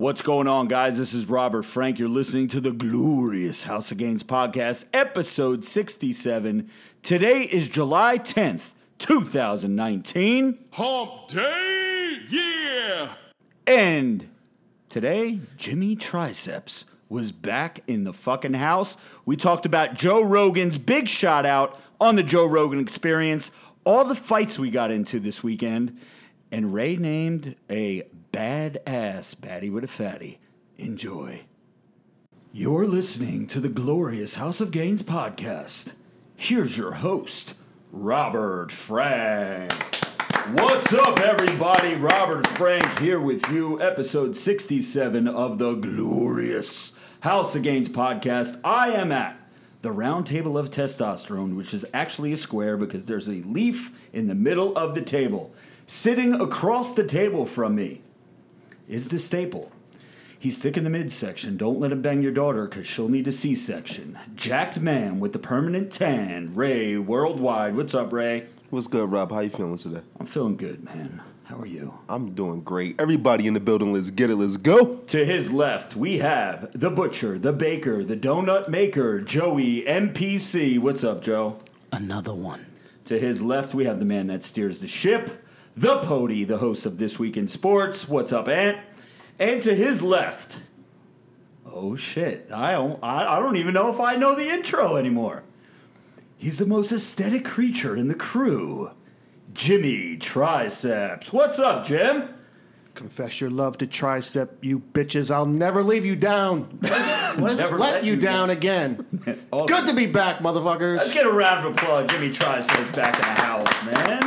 What's going on, guys? This is Robert Frank. You're listening to the Glorious House of Gains podcast, episode 67. Today is July 10th, 2019. Hump Day, yeah! And today, Jimmy Triceps was back in the fucking house. We talked about Joe Rogan's big shout out on the Joe Rogan Experience, all the fights we got into this weekend, and Ray named a badass baddie with a fatty. Enjoy. You're listening to the Glorious House of Gains podcast. Here's your host, Robert Frank. What's up, everybody? Robert Frank here with you. Episode 67 of the Glorious House of Gains podcast. I am at the round table of testosterone, which is actually a square because there's a leaf in the middle of the table. Sitting across the table from me is the staple. He's thick in the midsection. Don't let him bang your daughter because she'll need a C-section. Jacked man with the permanent tan, Ray Worldwide. What's up, Ray? What's good, Rob? How you feeling today? I'm feeling good, man. How are you? I'm doing great. Everybody in the building, let's get it. Let's go. To his left, we have the butcher, the baker, the donut maker, Joey MPC. What's up, Joe? Another one. To his left, we have the man that steers the ship, the Pody, the host of This Week in Sports. What's up, Ant? And to his left, oh shit, I don't even know if I know the intro anymore. He's the most aesthetic creature in the crew, Jimmy Triceps. What's up, Jim? Confess your love to Tricep, you bitches. I'll never leave you down. What is never let you down again. Okay. Good to be back, motherfuckers. Let's get a round of applause. Jimmy Triceps back in the house, man.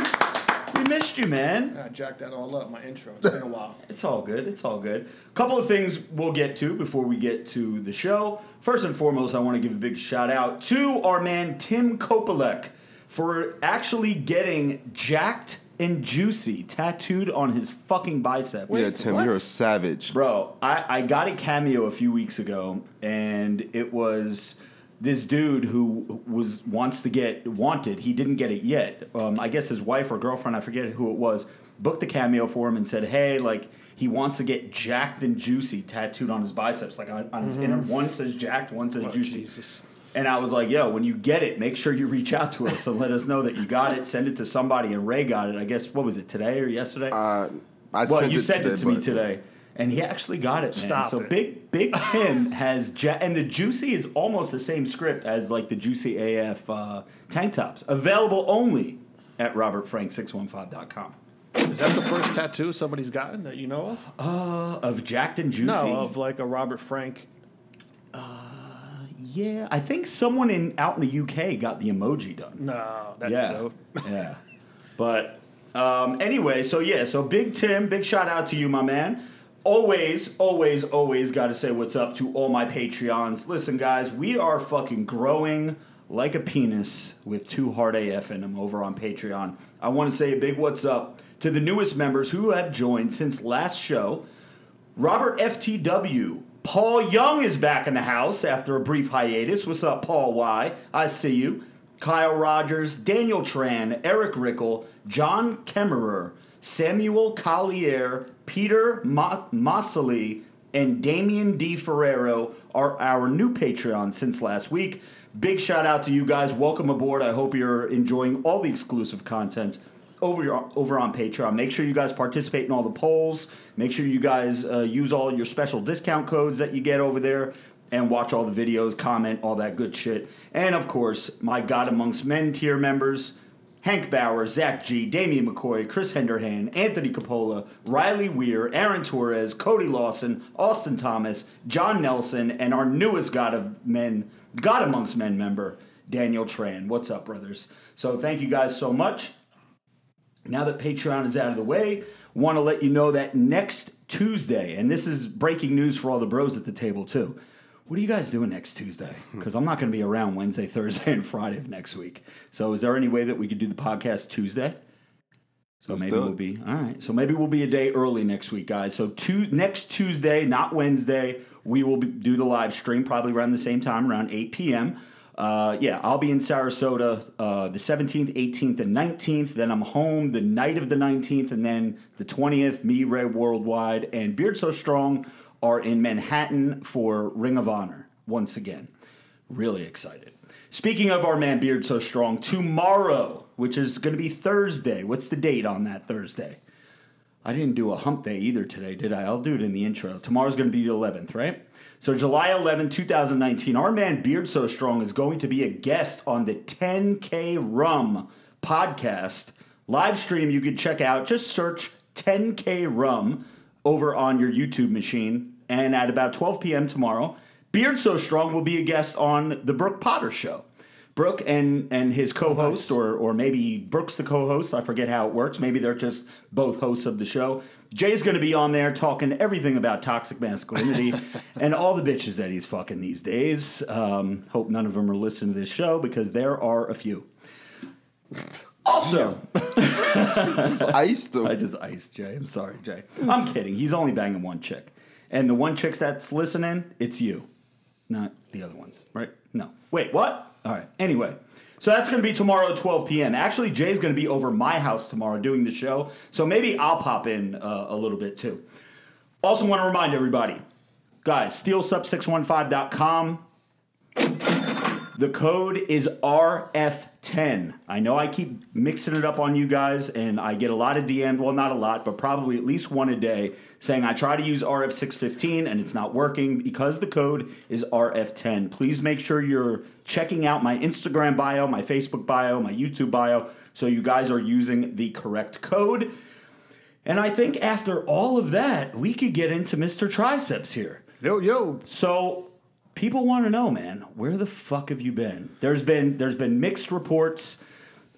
We missed you, man. I jacked that all up, my intro. It's been a while. It's all good. It's all good. A couple of things we'll get to before we get to the show. First and foremost, I want to give a big shout out to our man Tim Kopelek for actually getting jacked and juicy tattooed on his fucking biceps. Yeah, Tim, what? You're a savage. Bro, I got a cameo a few weeks ago, and it was this dude who wanted. He didn't get it yet. I guess his wife or girlfriend, I forget who it was, booked the cameo for him and said, hey, like, he wants to get jacked and juicy tattooed on his biceps. Like, on his inner, one says jacked, one says juicy. Jesus. And I was like, yo, when you get it, make sure you reach out to us and let us know that you got it. Send it to somebody. And Ray got it, I guess, what was it, today or yesterday? You sent it to me today. And he actually got it, man. Big Tim has and the Juicy is almost the same script as like the Juicy AF tank tops. Available only at robertfrank615.com. Is that the first tattoo somebody's gotten that you know of? Of Jacked and Juicy? No, of like a Robert Frank. Yeah, I think someone out in the UK got the emoji done. No, that's dope. Yeah, but anyway, so Big Tim, big shout out to you, my man. Always got to say what's up to all my Patreons. Listen, guys, we are fucking growing like a penis with two hard AF in them over on Patreon. I want to say a big what's up to the newest members who have joined since last show. Robert FTW. Paul Young is back in the house after a brief hiatus. What's up, Paul Y? I see you. Kyle Rogers, Daniel Tran, Eric Rickle, John Kemmerer, Samuel Collier, Peter Mosley, and Damian D. Ferrero are our new Patreons since last week. Big shout out to you guys. Welcome aboard. I hope you're enjoying all the exclusive content over on Patreon. Make sure you guys participate in all the polls. Make sure you guys use all your special discount codes that you get over there and watch all the videos, comment, all that good shit. And, of course, my God Amongst Men tier members, Hank Bauer, Zach G, Damian McCoy, Chris Henderhan, Anthony Coppola, Riley Weir, Aaron Torres, Cody Lawson, Austin Thomas, John Nelson, and our newest God Amongst Men member, Daniel Tran. What's up, brothers? So thank you guys so much. Now that Patreon is out of the way, want to let you know that next Tuesday, and this is breaking news for all the bros at the table, too. What are you guys doing next Tuesday? Because I'm not going to be around Wednesday, Thursday, and Friday of next week. So is there any way that we could do the podcast Tuesday? So maybe we'll be all right. So maybe we'll be a day early next week, guys. So next Tuesday, not Wednesday, we will do the live stream probably around the same time, around 8 p.m. Yeah, I'll be in Sarasota the 17th, 18th, and 19th. Then I'm home the night of the 19th, and then the 20th, me, Ray Worldwide, and Beard So Strong are in Manhattan for Ring of Honor once again. Really excited. Speaking of our man Beard So Strong, tomorrow, which is going to be Thursday. What's the date on that Thursday? I didn't do a hump day either today, did I? I'll do it in the intro. Tomorrow's going to be the 11th, right? So July 11, 2019, our man Beard So Strong is going to be a guest on the 10K Rum podcast live stream. You could check out. Just search 10K Rum over on your YouTube machine. And at about 12 p.m. tomorrow, Beard So Strong will be a guest on the Brooke Potter Show. Brooke and his co-host, or maybe Brooke's the co-host. I forget how it works. Maybe they're just both hosts of the show. Jay's going to be on there talking everything about toxic masculinity and all the bitches that he's fucking these days. Hope none of them are listening to this show because there are a few. Also, just iced him. I just iced Jay. I'm sorry, Jay. I'm kidding. He's only banging one chick. And the one chick that's listening, it's you, not the other ones, right? No. Wait, what? All right. Anyway. So that's going to be tomorrow at 12 p.m. Actually, Jay's going to be over my house tomorrow doing the show, so maybe I'll pop in a little bit too. Also want to remind everybody, guys, steelsup615.com. The code is RF10. I know I keep mixing it up on you guys, and I get a lot of DMs, well, not a lot, but probably at least one a day, saying I try to use RF615, and it's not working because the code is RF10. Please make sure you're checking out my Instagram bio, my Facebook bio, my YouTube bio, so you guys are using the correct code. And I think after all of that, we could get into Mr. Triceps here. Yo, yo. So people want to know, man, where the fuck have you been? There's been mixed reports.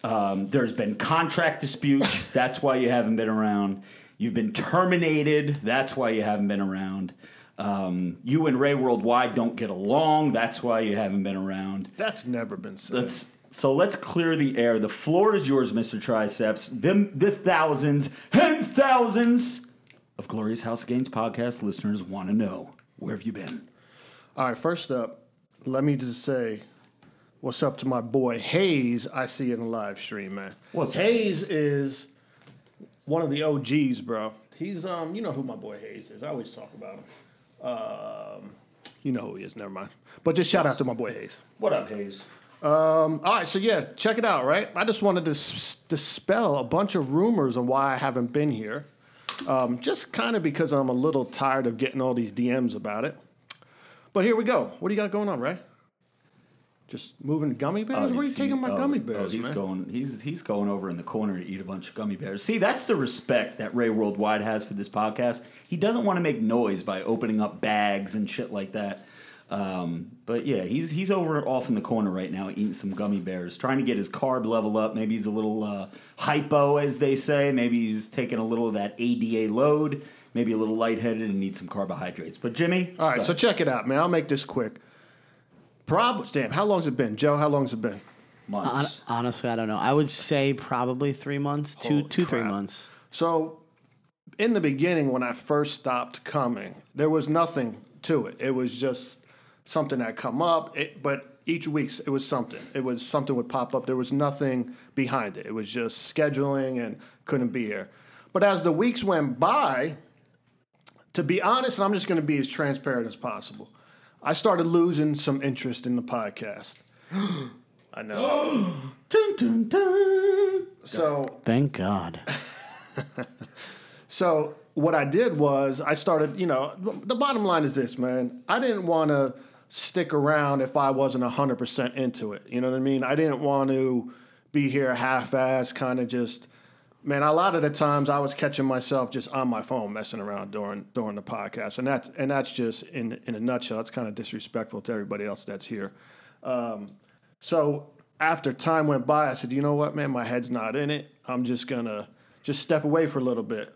There's been contract disputes. That's why you haven't been around. You've been terminated. That's why you haven't been around. You and Ray Worldwide don't get along. That's why you haven't been around. That's never been said. Let's clear the air. The floor is yours, Mr. Triceps. The thousands and thousands of Glorious House of Gains podcast listeners want to know, where have you been? All right, first up, let me just say what's up to my boy Hayes I see in the live stream, man. Hayes is one of the OGs, bro. He's, you know who my boy Hayes is. I always talk about him. You know who he is, never mind. But just shout out to my boy Hayes. What up, Hayes? All right, so yeah, check it out, right? I just wanted to dispel a bunch of rumors on why I haven't been here. Just kind of because I'm a little tired of getting all these DMs about it. But here we go. What do you got going on, Ray? Just moving gummy bears? Where are you taking my gummy bears, he's man? He's going over in the corner to eat a bunch of gummy bears. See, that's the respect that Ray Worldwide has for this podcast. He doesn't want to make noise by opening up bags and shit like that. But yeah, he's over off in the corner right now eating some gummy bears, trying to get his carb level up. Maybe he's a little hypo, as they say. Maybe he's taking a little of that ADA load. Maybe a little lightheaded and need some carbohydrates. But, Jimmy. All right, so check it out, man. I'll make this quick. Damn, how long's it been? Joe, how long's it been? Months. Honestly, I don't know. I would say probably 3 months, two, 3 months. So, in the beginning, when I first stopped coming, there was nothing to it. It was just something that come up. But each week, it was something. It was something would pop up. There was nothing behind it. It was just scheduling and couldn't be here. But as the weeks went by, to be honest, and I'm just going to be as transparent as possible, I started losing some interest in the podcast. I know. Dun, dun, dun. So thank God. So what I did was I started, you know, the bottom line is this, man. I didn't want to stick around if I wasn't 100% into it. You know what I mean? I didn't want to be here half-assed, kind of just... Man, a lot of the times I was catching myself just on my phone messing around during the podcast, and that's just in a nutshell. It's kind of disrespectful to everybody else that's here. So after time went by, I said, you know what, man, my head's not in it. I'm just gonna step away for a little bit.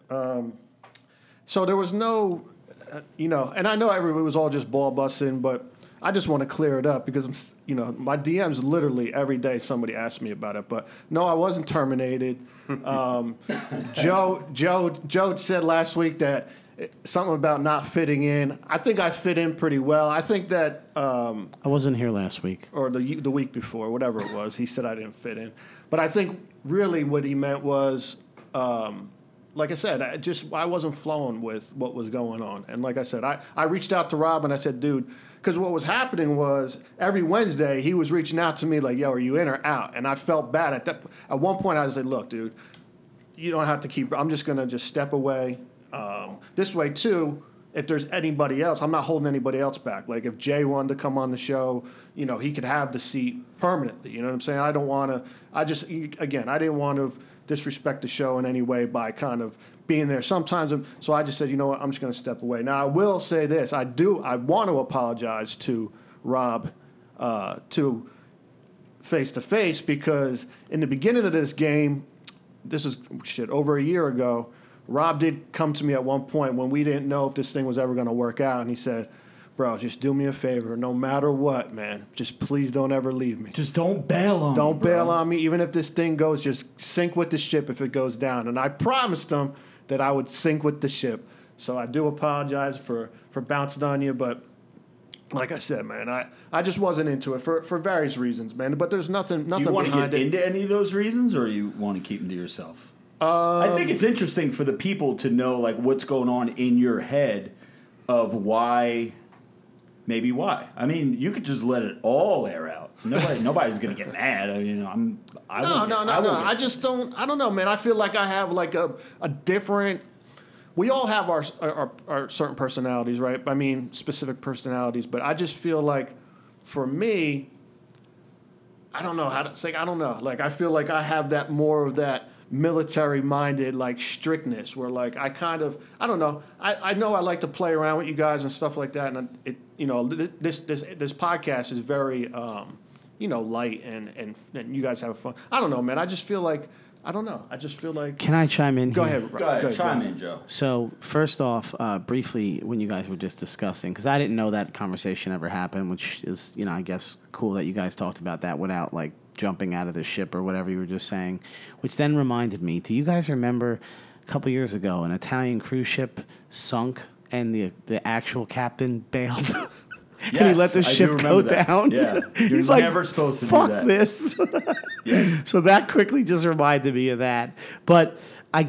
So there was no, you know, and I know everybody was all just ball busting, but I just want to clear it up because I'm, you know, my DMs literally every day somebody asks me about it. But no, I wasn't terminated. Joe said last week that something about not fitting in. I think I fit in pretty well. I think that... I wasn't here last week. Or the week before, whatever it was. He said I didn't fit in. But I think really what he meant was, like I said, I wasn't flowing with what was going on. And like I said, I reached out to Rob and I said, dude... Because what was happening was every Wednesday he was reaching out to me like, yo, are you in or out? And I felt bad. At one point I was like, look, dude, you don't have to keep... I'm just going to just step away. This way, too, if there's anybody else, I'm not holding anybody else back. Like, if Jay wanted to come on the show, you know, he could have the seat permanently. You know what I'm saying? I don't want to... I didn't want to disrespect the show in any way by kind of being there sometimes. So I just said, you know what? I'm just going to step away. Now, I will say this. I want to apologize to Rob, to face-to-face, because in the beginning of this game, this is, over a year ago, Rob did come to me at one point when we didn't know if this thing was ever going to work out, and he said, bro, just do me a favor. No matter what, man, just please don't ever leave me. Just don't bail on me. Don't bail on me. Even if this thing goes, just sink with the ship if it goes down. And I promised him that I would sink with the ship. So I do apologize for bouncing on you, but like I said, man, I just wasn't into it for various reasons, man. But there's nothing behind it. Do you want to get into any of those reasons, or you want to keep them to yourself? I think it's interesting for the people to know, like, what's going on in your head of why, maybe why. I mean, you could just let it all air out. Nobody's gonna get mad. I mean, I just don't. I don't know, man. I feel like I have like a different. We all have our certain personalities, right? I mean, specific personalities. But I just feel like, for me, I don't know how to say. I don't know. Like, I feel like I have that more of that military-minded, like, strictness, where, like, I kind of, I don't know, I know I like to play around with you guys and stuff like that, and it, you know, this podcast is very, you know, light, and you guys have fun. I don't know, man, I just feel like... Can I chime in? Go ahead, Joe. So, first off, briefly, when you guys were just discussing, because I didn't know that conversation ever happened, which is, you know, I guess cool that you guys talked about that without, like, jumping out of the ship or whatever you were just saying, which then reminded me, do you guys remember a couple years ago an Italian cruise ship sunk and the actual captain bailed? Yes, and he let the ship go down. Yeah. You're He's never like, supposed to fuck do that. This. Yeah. So that quickly just reminded me of that. But I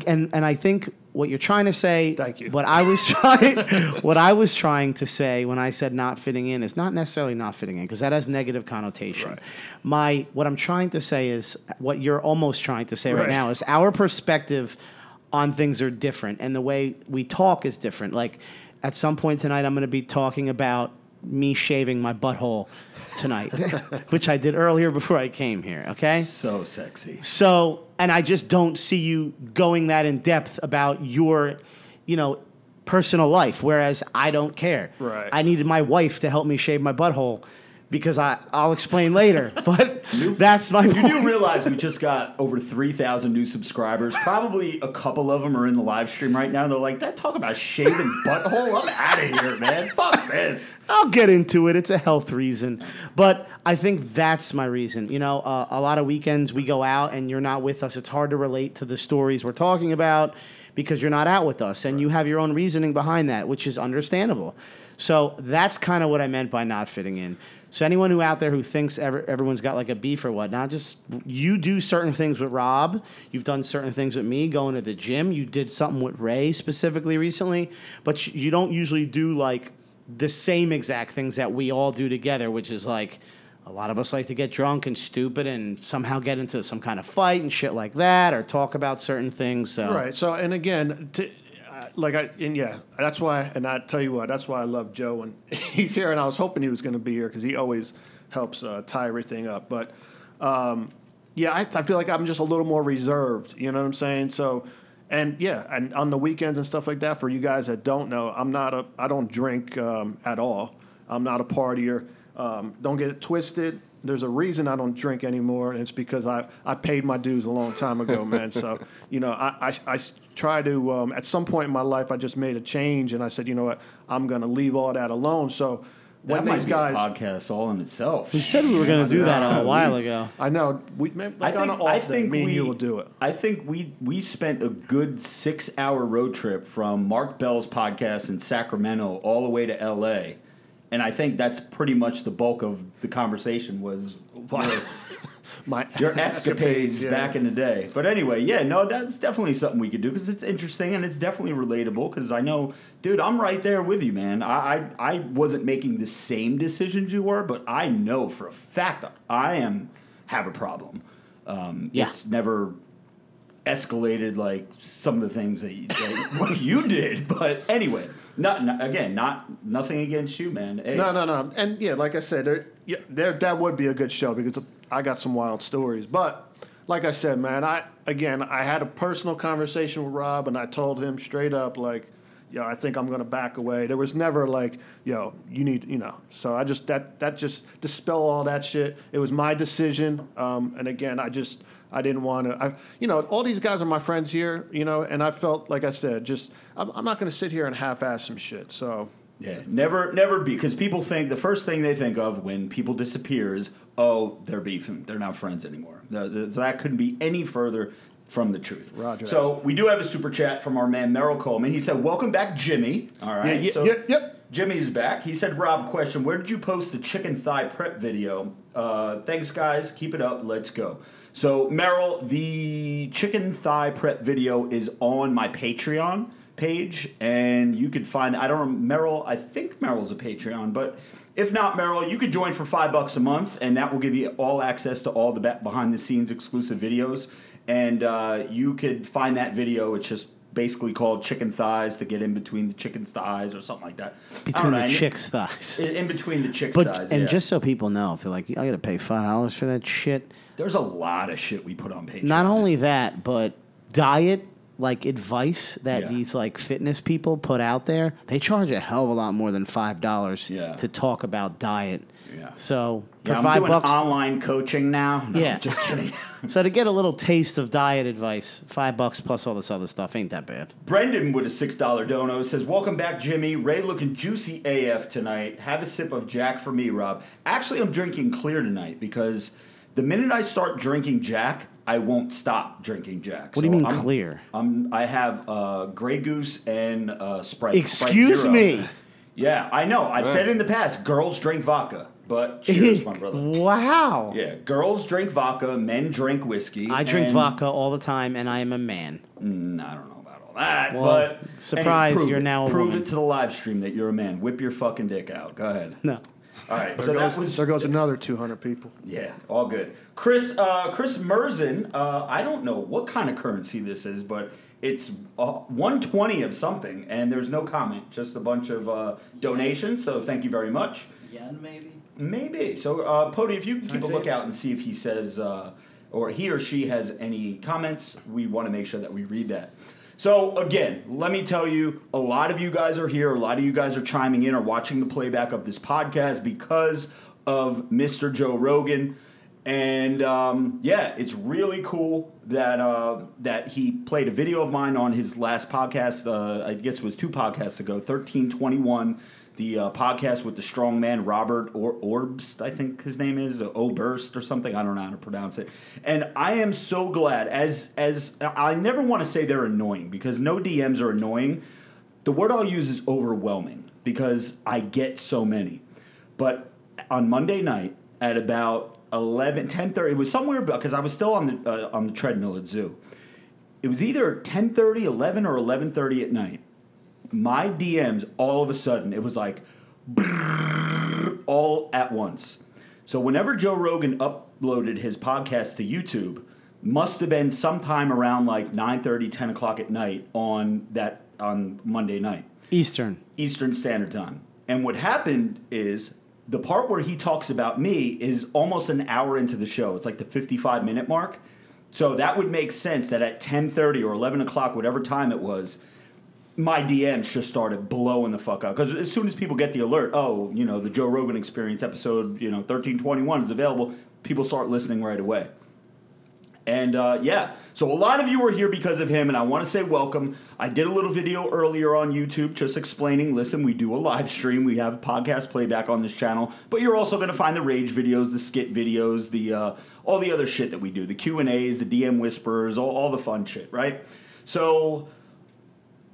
think what you're trying to say, thank you. What I was trying to say when I said not fitting in is not necessarily not fitting in, because that has negative connotation. Right. What I'm trying to say is what you're almost trying to say right now is our perspective on things are different, and the way we talk is different. Like, at some point tonight, I'm going to be talking about me shaving my butthole tonight, which I did earlier before I came here, okay? So sexy. So, and I just don't see you going that in depth about your, you know, personal life, whereas I don't care. Right. I needed my wife to help me shave my butthole because I'll explain later, but that's my point. You do realize we just got over 3,000 new subscribers. Probably a couple of them are in the live stream right now. They're like, that talk about shaving butthole? I'm out of here, man. Fuck this. I'll get into it. It's a health reason. But I think that's my reason. You know, a lot of weekends we go out and you're not with us. It's hard to relate to the stories we're talking about because you're not out with us, and you have your own reasoning behind that, which is understandable. So that's kind of what I meant by not fitting in. So anyone who out there who thinks everyone's got like a beef or whatnot, just you do certain things with Rob. You've done certain things with me, going to the gym. You did something with Ray specifically recently, but you don't usually do like the same exact things that we all do together, which is like a lot of us like to get drunk and stupid and somehow get into some kind of fight and shit like that, or talk about certain things. So. Right. So, and again, that's why, and I tell you what, that's why I love Joe when he's here, and I was hoping he was going to be here because he always helps tie everything up. But I feel like I'm just a little more reserved. You know what I'm saying? So, and on the weekends and stuff like that. For you guys that don't know, I don't drink at all. I'm not a partier. Don't get it twisted. There's a reason I don't drink anymore, and it's because I paid my dues a long time ago, man. So, you know, I try to, at some point in my life, I just made a change, and I said, you know what, I'm going to leave all that alone. So That might be guys, a podcast all in itself. We said we were going to do that a while ago. I know. I think we will do it. I think we spent a good 6-hour road trip from Mark Bell's podcast in Sacramento all the way to L.A., and I think that's pretty much the bulk of the conversation was your escapades back in the day. But anyway, that's definitely something we could do because it's interesting and it's definitely relatable because I know, dude, I'm right there with you, man. I wasn't making the same decisions you were, but I know for a fact I have a problem. It's never escalated like some of the things that you did. But anyway, nothing against you, man. Hey. No. And like I said, that would be a good show because I got some wild stories. But like I said, man, I had a personal conversation with Rob, and I told him straight up, like, I think I'm going to back away. There was never like, you need, So I just that just dispel all that shit. It was my decision, and again, I didn't want to. All these guys are my friends here, and I felt like I said, just I'm not going to sit here and half-ass some shit. So. Yeah, never be, because people think, the first thing they think of when people disappear is, oh, they're beefing, they're not friends anymore. So that couldn't be any further from the truth. Roger. So we do have a super chat from our man Merrill Coleman. He said, welcome back, Jimmy. All right. Yep. Jimmy's back. He said, Rob, question, where did you post the chicken thigh prep video? Thanks, guys. Keep it up. Let's go. So, Merrill, the chicken thigh prep video is on my Patreon page, and you could find, I think Merrill's a Patreon, but if not, Merrill, you could join for $5 a month, and that will give you all access to all the behind-the-scenes exclusive videos, and you could find that video. It's just basically called Chicken Thighs to get in between the chicken's thighs or something like that. Between the chick's thighs. In between the chick's thighs, and just so people know, if you're like, I got to pay $5 for that shit. There's a lot of shit we put on Patreon. Not only that, but diet, like advice that these like fitness people put out there, they charge a hell of a lot more than $5 to talk about diet. Yeah. So for $5 online coaching now. No, yeah. Just kidding. So to get a little taste of diet advice, $5 plus all this other stuff ain't that bad. Brendan with a $6 dono says, welcome back, Jimmy. Ray looking juicy AF tonight. Have a sip of Jack for me, Rob. Actually, I'm drinking clear tonight because the minute I start drinking Jack, I won't stop drinking Jack. What do you mean clear? I have Grey Goose and Sprite. Excuse me. Yeah, I know. I've said it in the past, girls drink vodka. But cheers, my brother. Wow. Yeah, girls drink vodka, men drink whiskey. I drink vodka all the time, and I am a man. I don't know about all that, well, but... Surprise, you're now a woman. Prove it to the live stream that you're a man. Whip your fucking dick out. Go ahead. No. All right, there goes another 200 people. Yeah, all good. Chris Merzen, I don't know what kind of currency this is, but it's 120 of something, and there's no comment, just a bunch of donations, so thank you very much. Yen, maybe? Maybe. So, Pody, if you keep a lookout and see if he says, or he or she has any comments, we want to make sure that we read that. So, again, let me tell you, a lot of you guys are here. A lot of you guys are chiming in or watching the playback of this podcast because of Mr. Joe Rogan. And, it's really cool that he played a video of mine on his last podcast. I guess it was 2 podcasts ago, 1321, the podcast with the strong man, Robert Orbst, I think his name is, Oberst or something. I don't know how to pronounce it. And I am so glad, as I never want to say they're annoying, because no DMs are annoying. The word I'll use is overwhelming, because I get so many. But on Monday night at about 10:30, it was somewhere, because I was still on the treadmill at Zoo. It was either 10:30, 11, or 11:30 at night. My DMs, all of a sudden, it was like all at once. So whenever Joe Rogan uploaded his podcast to YouTube, must have been sometime around like 9:30, 10 o'clock at night on Monday night. Eastern Standard Time. And what happened is the part where he talks about me is almost an hour into the show. It's like the 55-minute mark. So that would make sense that at 10:30 or 11 o'clock, whatever time it was, my DMs just started blowing the fuck up. Because as soon as people get the alert, the Joe Rogan Experience episode, 1321 is available, people start listening right away. And yeah, so a lot of you are here because of him, and I want to say welcome. I did a little video earlier on YouTube just explaining, listen, we do a live stream. We have podcast playback on this channel, but you're also going to find the rage videos, the skit videos, the all the other shit that we do, the Q&As, the DM whispers, all the fun shit, right? So,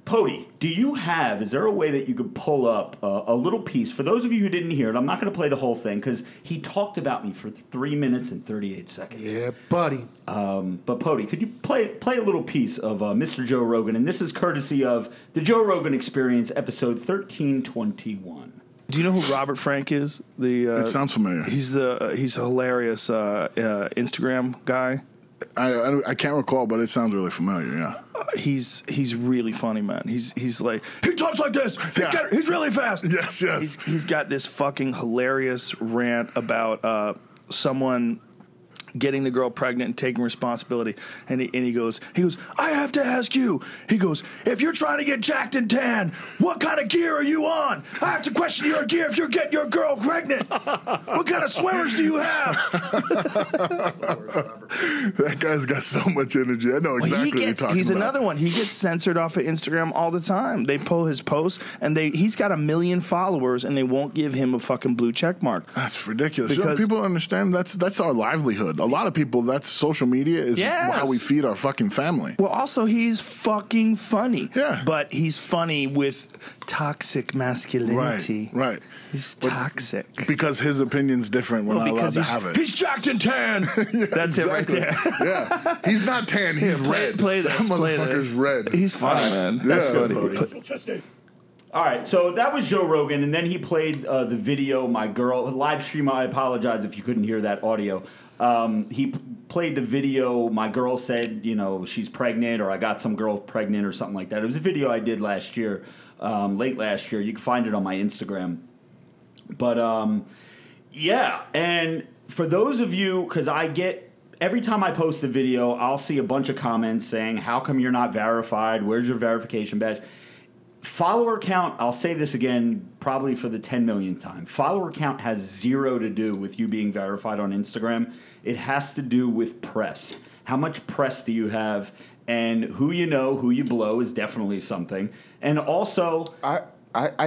Pody, do you have, is there a way that you could pull up a little piece? For those of you who didn't hear it, I'm not going to play the whole thing because he talked about me for 3 minutes and 38 seconds. Yeah, buddy. But Pody, could you play a little piece of Mr. Joe Rogan? And this is courtesy of the Joe Rogan Experience, episode 1321. Do you know who Robert Frank is? It sounds familiar. He's a hilarious Instagram guy. I can't recall, but it sounds really familiar. Yeah, he's really funny, man. He's like, he talks like this. Yeah. He's really fast. Yes. He's got this fucking hilarious rant about someone getting the girl pregnant and taking responsibility. And he goes, I have to ask you. He goes, if you're trying to get jacked and tan, what kind of gear are you on? I have to question your gear if you're getting your girl pregnant. What kind of sweaters do you have? That guy's got so much energy. I know exactly what you're talking about. He's another one. He gets censored off of Instagram all the time. They pull his posts, and he's got 1 million followers, and they won't give him a fucking blue check mark. That's ridiculous. Because people understand that's our livelihood. A lot of people, that's social media is how we feed our fucking family. Well, also, he's fucking funny. Yeah. But he's funny with toxic masculinity. Right. He's toxic. Because his opinion's different. We're not allowed to have it. He's jacked and tan. That's it right there. Yeah. He's not tan. He's red. Play this. That motherfucker's red. He's fine, man. That's funny. All right, so that was Joe Rogan, and then he played the video, my girl, live stream. I apologize if you couldn't hear that audio. He played the video, my girl said, you know, she's pregnant, or I got some girl pregnant or something like that. It was a video I did last year, late last year. You can find it on my Instagram. But, yeah, and for those of you, because I get, every time I post a video, I'll see a bunch of comments saying, how come you're not verified? Where's your verification badge? Follower count, I'll say this again probably for the 10 millionth time. Follower count has zero to do with you being verified on Instagram. It has to do with press. How much press do you have? And who you know, who you blow is definitely something. And also... I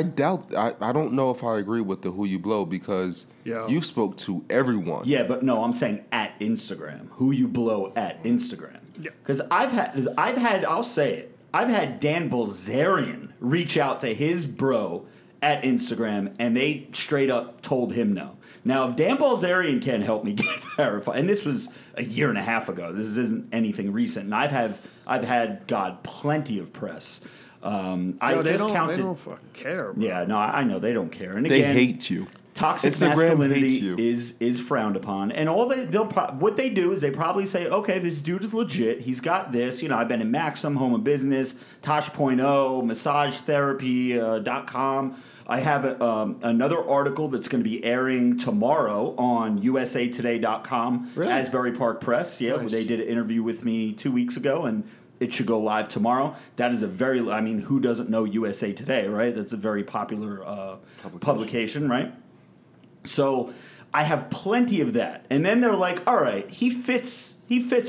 doubt... I don't know if I agree with the who you blow because you've spoke to everyone. Yeah, but no, I'm saying at Instagram. Who you blow at Instagram. Because I've had... I'll say it. I've had Dan Bilzerian reach out to his bro at Instagram, and they straight up told him no. Now, if Dan Bilzerian can help me get verified, and this was a year and a half ago. This isn't anything recent. And I've had God plenty of press. They don't fucking care. Bro. Yeah, no, I know they don't care. And again, they hate you. Toxic Instagram masculinity is frowned upon, and all what they do is they probably say, okay, this dude is legit. He's got this. You know, I've been in Maxim, Home and Business, Tosh.0, MassageTherapy.com. I have another article that's going to be airing tomorrow on USAToday.com, really? Asbury Park Press. Yeah, nice. They did an interview with me 2 weeks ago, and it should go live tomorrow. That is a very, I mean, who doesn't know USA Today, right? That's a very popular publication, right? So I have plenty of that. And then they're like, all right, he fits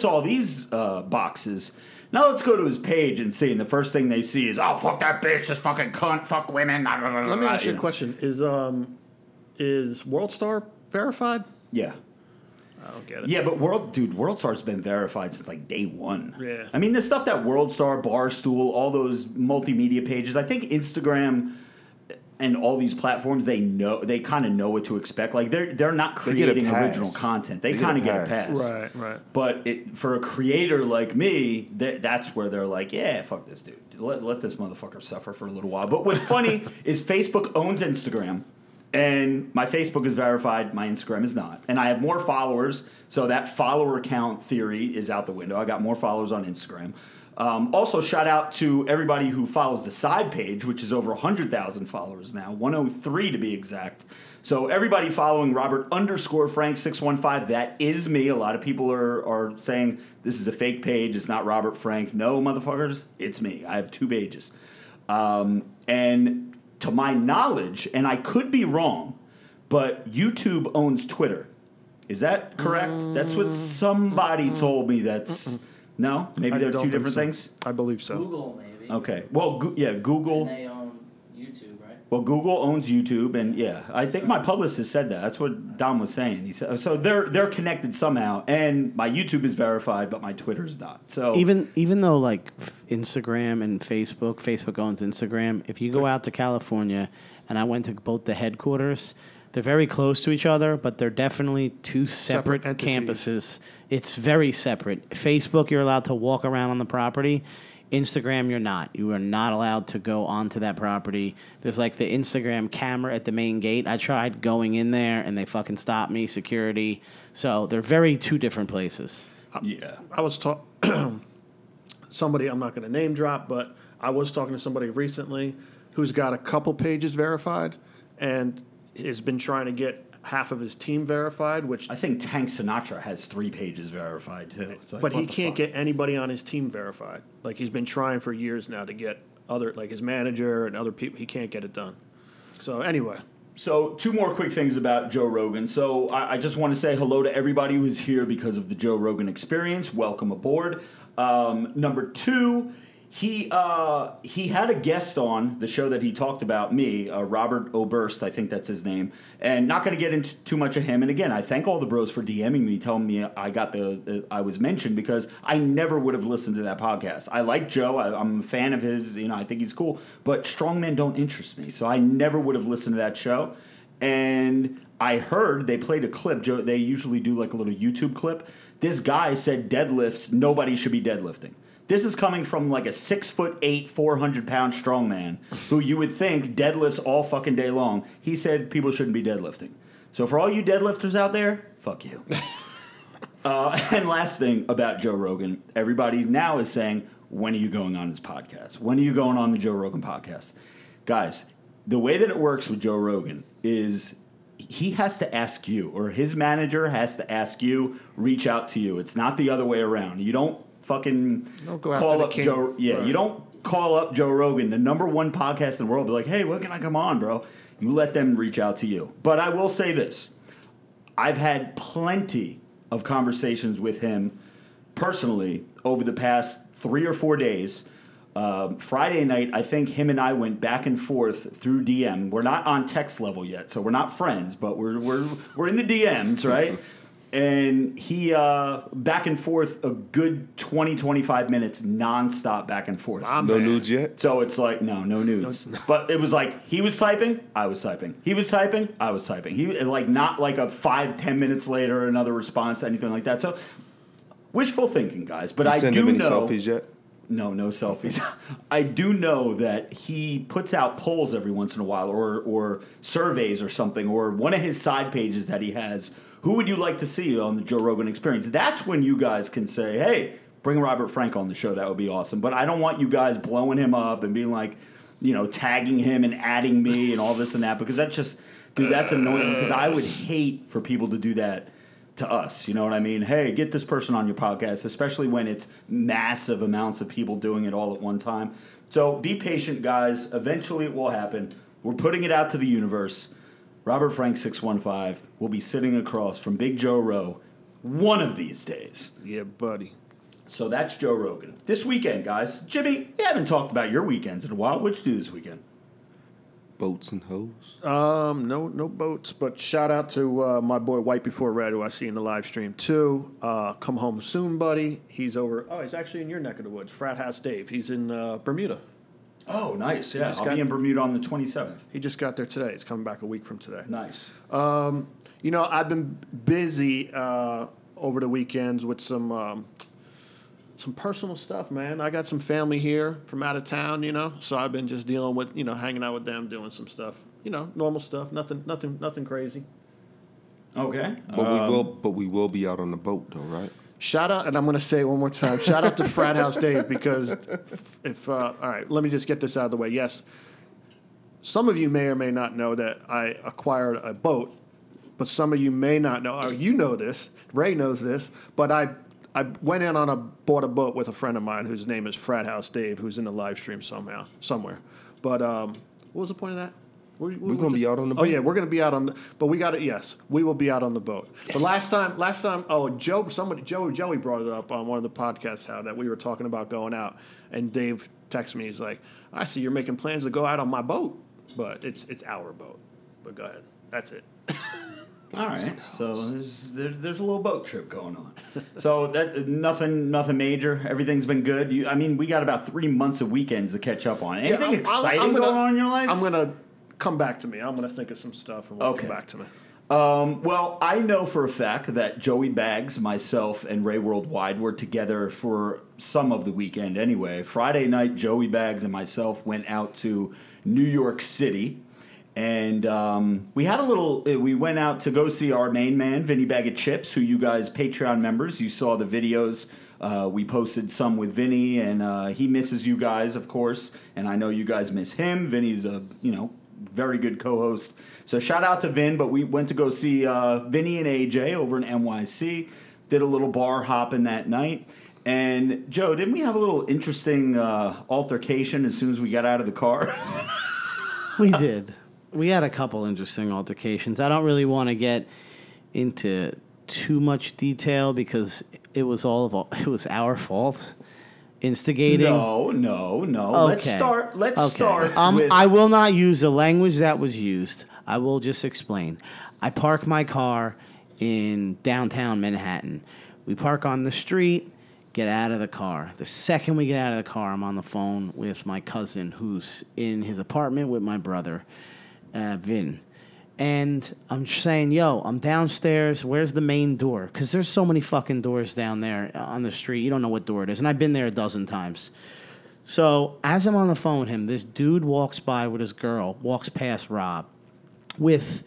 all these boxes. Now let's go to his page and see. And the first thing they see is, oh, fuck that bitch, this fucking cunt, fuck women. Blah, blah, blah. Let me ask you a question. Is Worldstar verified? Yeah. I don't get it. Yeah, but Worldstar's been verified since like day one. Yeah. I mean, the stuff that Worldstar, Barstool, all those multimedia pages, I think Instagram... And all these platforms, they kind of know what to expect. Like they're not creating original content. They kind of get a pass, right? But for a creator like me, that's where they're like, yeah, fuck this dude. Let this motherfucker suffer for a little while. But what's funny is Facebook owns Instagram, and my Facebook is verified, my Instagram is not, and I have more followers. So that follower count theory is out the window. I got more followers on Instagram. Also, shout out to everybody who follows the side page, which is over 100,000 followers now, 103 to be exact. So everybody following Robert_Frank615, that is me. A lot of people are saying this is a fake page. It's not Robert Frank. No, motherfuckers, it's me. I have two pages. And to my knowledge, and I could be wrong, but YouTube owns Twitter. Is that correct? That's what somebody told me. That's no? Maybe they're two different things? I believe so. Google, maybe. Okay. Well, Google. And they own YouTube, right? Well, Google owns YouTube, and yeah. I think my publicist said that. That's what Dom was saying. He said, so they're connected somehow, and my YouTube is verified, but my Twitter's not. So even though, like, Instagram and Facebook owns Instagram, if you go out to California, and I went to both the headquarters... They're very close to each other, but they're definitely two separate campuses. It's very separate. Facebook, you're allowed to walk around on the property. Instagram, you're not. You are not allowed to go onto that property. There's like the Instagram camera at the main gate. I tried going in there, and they fucking stopped me, security. So they're two different places. Yeah. I was talking somebody, I'm not going to name drop, but I was talking to somebody recently who's got a couple pages verified, and... has been trying to get half of his team verified, which... I think Tank Sinatra has 3 pages verified, too. Like, but he can't get anybody on his team verified. Like, he's been trying for years now to get other... Like, his manager and other people. He can't get it done. So, anyway... So, 2 more quick things about Joe Rogan. So, I just want to say hello to everybody who's here because of the Joe Rogan Experience. Welcome aboard. Number 2... He had a guest on the show that he talked about, me, Robert Oberst, I think that's his name, and not going to get into too much of him. And again, I thank all the bros for DMing me, telling me I was mentioned, because I never would have listened to that podcast. I like Joe. I'm a fan of his. You know, I think he's cool, but strongmen don't interest me, so I never would have listened to that show. And I heard they played a clip. Joe, they usually do like a little YouTube clip. This guy said deadlifts. Nobody should be deadlifting. This is coming from like a 6'8", 400-pound strongman who you would think deadlifts all fucking day long. He said people shouldn't be deadlifting. So for all you deadlifters out there, fuck you. And last thing about Joe Rogan, everybody now is saying, when are you going on his podcast? When are you going on the Joe Rogan podcast? Guys, the way that it works with Joe Rogan is... He has to ask you, or his manager has to ask you, reach out to you. It's not the other way around. You don't fucking call up Joe. Yeah, right. You don't call up Joe Rogan, the number one podcast in the world, be like, hey, when can I come on, bro? You let them reach out to you. But I will say this. I've had plenty of conversations with him personally over the past 3 or 4 days. Friday night, I think him and I went back and forth through DM. We're not on text level yet, so we're not friends, but we're in the DMs, right? And he back and forth a good 20, 25 minutes nonstop back and forth. No nudes yet? So it's like, no nudes. But it was like he was typing, I was typing. He was typing, I was typing. He like not like a 5-10 minutes later another response, anything like that. So wishful thinking, guys. But I do know. You send him any selfies yet? No selfies. I do know that he puts out polls every once in a while or surveys or something, or one of his side pages that he has. Who would you like to see on the Joe Rogan Experience? That's when you guys can say, hey, bring Robert Frank on the show. That would be awesome. But I don't want you guys blowing him up and being like, you know, tagging him and adding me and all this and that, because that's just, dude, that's annoying, because I would hate for people to do that to us, you know what I mean? Hey, get this person on your podcast, especially when it's massive amounts of people doing it all at one time. So be patient, guys. Eventually it will happen. We're putting it out to the universe. Robert Frank 615 will be sitting across from Big Joe Rowe one of these days. Yeah, buddy. So that's Joe Rogan. This weekend, guys. Jimmy, you haven't talked about your weekends in a while. What'd you do this weekend? Boats and hoes? No boats, but shout out to my boy White Before Red, who I see in the live stream too. Come home soon, buddy. He's over. Oh, he's actually in your neck of the woods, Frat House Dave. He's in Bermuda. Oh, nice. Yeah, I'll be in Bermuda on the 27th. He just got there today. It's coming back a week from today. Nice. You know, I've been busy over the weekends with some personal stuff, man. I got some family here from out of town, you know, so I've been just dealing with, you know, hanging out with them, doing some stuff, you know, normal stuff, nothing crazy. Okay. But we will be out on the boat, though, right? Shout out, and I'm going to say it one more time, shout out to Frat House Dave, because all right, let me just get this out of the way. Yes, some of you may or may not know that I acquired a boat, but some of you may not know, or you know this, Ray knows this, but I went in on bought a boat with a friend of mine whose name is Frat House Dave, who's in the live stream somewhere. But what was the point of that? We're going to be out on the boat. Oh, yeah, we're going to be out on the – but we got it. Yes, we will be out on the boat. Yes. But last time, Joey brought it up on one of the podcasts how that we were talking about going out, and Dave texted me. He's like, I see you're making plans to go out on my boat, but it's our boat. But go ahead. That's it. All right. So there's a little boat trip going on. So that nothing major. Everything's been good. We got about 3 months of weekends to catch up on. Anything exciting going on in your life? I'm going to come back to me. I'm going to think of some stuff and come back to me. Well, I know for a fact that Joey Bags, myself, and Ray Worldwide were together for some of the weekend anyway. Friday night, Joey Bags and myself went out to New York City. And we went out to go see our main man, Vinny Baggett Chips, who you guys, Patreon members, you saw the videos. We posted some with Vinny, and he misses you guys, of course. And I know you guys miss him. Vinny's a, very good co-host. So shout out to Vin, but we went to go see Vinny and AJ over in NYC. Did a little bar hopping that night. And, Joe, didn't we have a little interesting altercation as soon as we got out of the car? We did. We had a couple interesting altercations. I don't really want to get into too much detail because it was it was our fault instigating. No. Okay. Let's start. With... I will not use the language that was used. I will just explain. I park my car in downtown Manhattan. We park on the street. Get out of the car. The second we get out of the car, I'm on the phone with my cousin who's in his apartment with my brother. Vin. And I'm saying, yo, I'm downstairs. Where's the main door? Because there's so many fucking doors down there on the street. You don't know what door it is. And I've been there a dozen times. So as I'm on the phone with him, this dude walks by with his girl, walks past Rob with,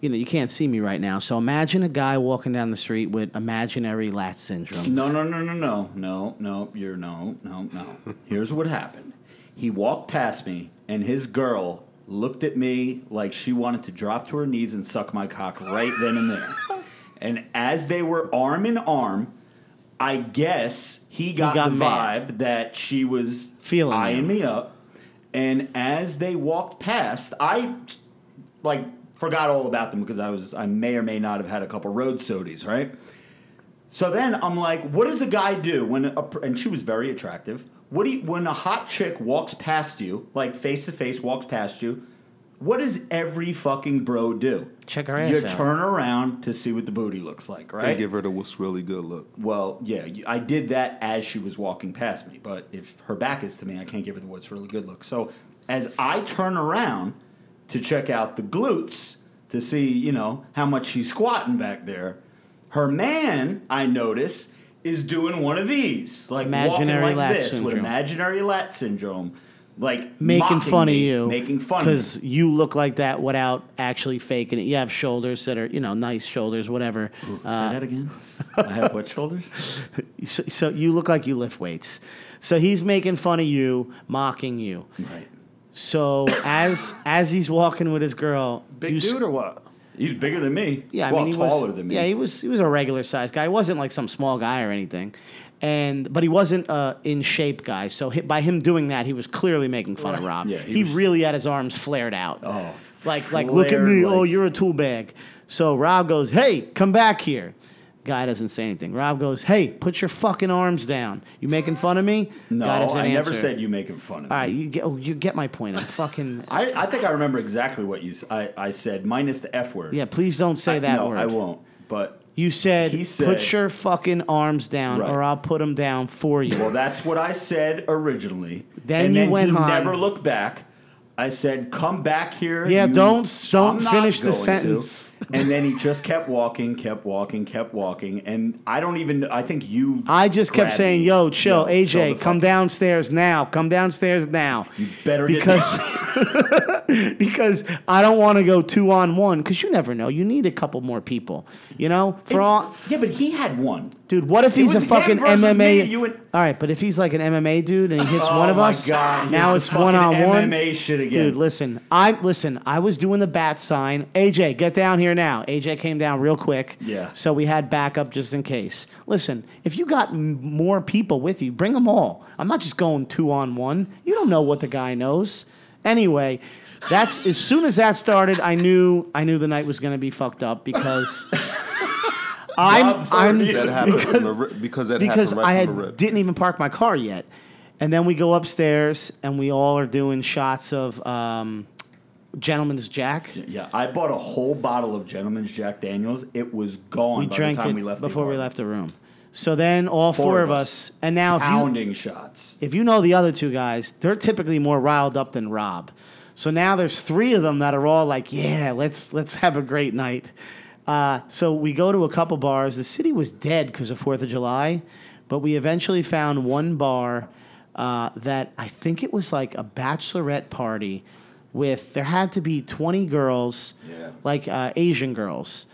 you can't see me right now. So imagine a guy walking down the street with imaginary Lat syndrome. No. Here's what happened. He walked past me and his girl looked at me like she wanted to drop to her knees and suck my cock right then and there. And as they were arm in arm, I guess he got the vibe that she was eyeing me up. And as they walked past, I forgot all about them because I may or may not have had a couple road sodies, right? So then I'm like, what does a guy do and she was very attractive. When a hot chick walks past you, like face-to-face walks past you, what does every fucking bro do? Check her ass out. You turn around to see what the booty looks like, right? And give her the what's really good look. Well, yeah, I did that as she was walking past me, but if her back is to me, I can't give her the what's really good look. So as I turn around to check out the glutes to see, how much she's squatting back there, her man, I notice, is doing one of these, like imaginary walking like this syndrome. With imaginary Lat syndrome, like making fun of you, because you look like that without actually faking it. You have shoulders that are, nice shoulders, whatever. Ooh, say that again. I have what shoulders? So you look like you lift weights. So he's making fun of you, mocking you. Right. So as he's walking with his girl, big dude or what? He's bigger than me. Yeah, he was taller than me. Yeah, he was a regular size guy. He wasn't like some small guy or anything, but he wasn't an in shape guy. So by him doing that, he was clearly making fun of Rob. Yeah, he really had his arms flared out. Oh, like look at me. Oh, you're a tool bag. So Rob goes, hey, come back here. Guy doesn't say anything. Rob goes, hey, put your fucking arms down. You making fun of me? No, I never said you making fun of me. All right, you get my point. I'm fucking... I think I remember exactly what I said, minus the F word. Yeah, please don't say that word. No, I won't, but... You said, put your fucking arms down, right, or I'll put them down for you. Well, that's what I said originally. Then he never looked back. I said, come back here. Yeah, don't finish the sentence. And then he just kept walking. And I don't even, I think you. I just kept saying, yo, chill, AJ, come downstairs now. Come downstairs now. You better get down. Because I don't want to go 2-on-1 because you never know. You need a couple more people, Yeah, but he had one. Dude, what if he's a fucking MMA? All right, but if he's like an MMA dude and he hits one of us, God, now it's 1-on-1. MMA shit again. Dude, listen. I was doing the bat sign. AJ, get down here now. AJ came down real quick. Yeah. So we had backup just in case. Listen, if you got more people with you, bring them all. I'm not just going 2-on-1. You don't know what the guy knows. Anyway, That's as soon as that started, I knew the night was going to be fucked up because I didn't even park my car yet. And then we go upstairs and we all are doing shots of Gentleman's Jack. Yeah, I bought a whole bottle of Gentleman's Jack Daniels. It was gone by the time we left the room. So then all four of us, and now pounding shots. If you know the other two guys, they're typically more riled up than Rob. So now there's three of them that are all like, yeah, let's have a great night. So we go to a couple bars. The city was dead because of 4th of July, but we eventually found one bar that I think it was like a bachelorette party with, there had to be 20 girls, like Asian girls.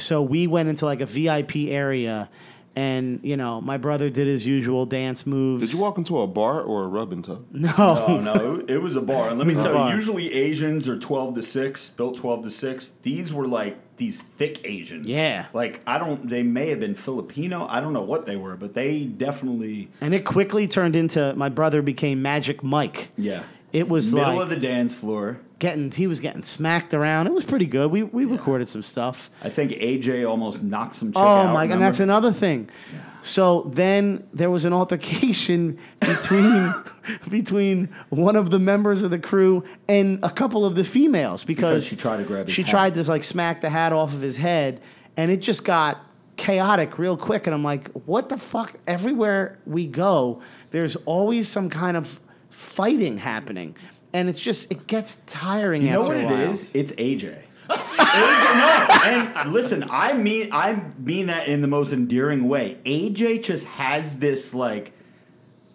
So we went into like a VIP area and, you know, my brother did his usual dance moves. Did you walk into a bar or a rub and tug? No. It was a bar. And let me tell you, usually Asians are 12 to 6, built 12 to 6. These were like these thick Asians. Yeah. Like, they may have been Filipino. I don't know what they were, but they definitely. And it quickly turned into, my brother became Magic Mike. Yeah. It was middle like. Middle of the dance floor. He was getting smacked around. It was pretty good. We recorded some stuff. I think AJ almost knocked some chick out. Oh, my God. And that's another thing. Yeah. So then there was an altercation between one of the members of the crew and a couple of the females because she tried to grab his hat. She tried to, like, smack the hat off of his head, and it just got chaotic real quick. And I'm like, what the fuck? Everywhere we go, there's always some kind of fighting happening. And it's just, it gets tiring after a while. You know what it is? It's AJ. And listen, I mean that in the most endearing way. AJ just has this, like,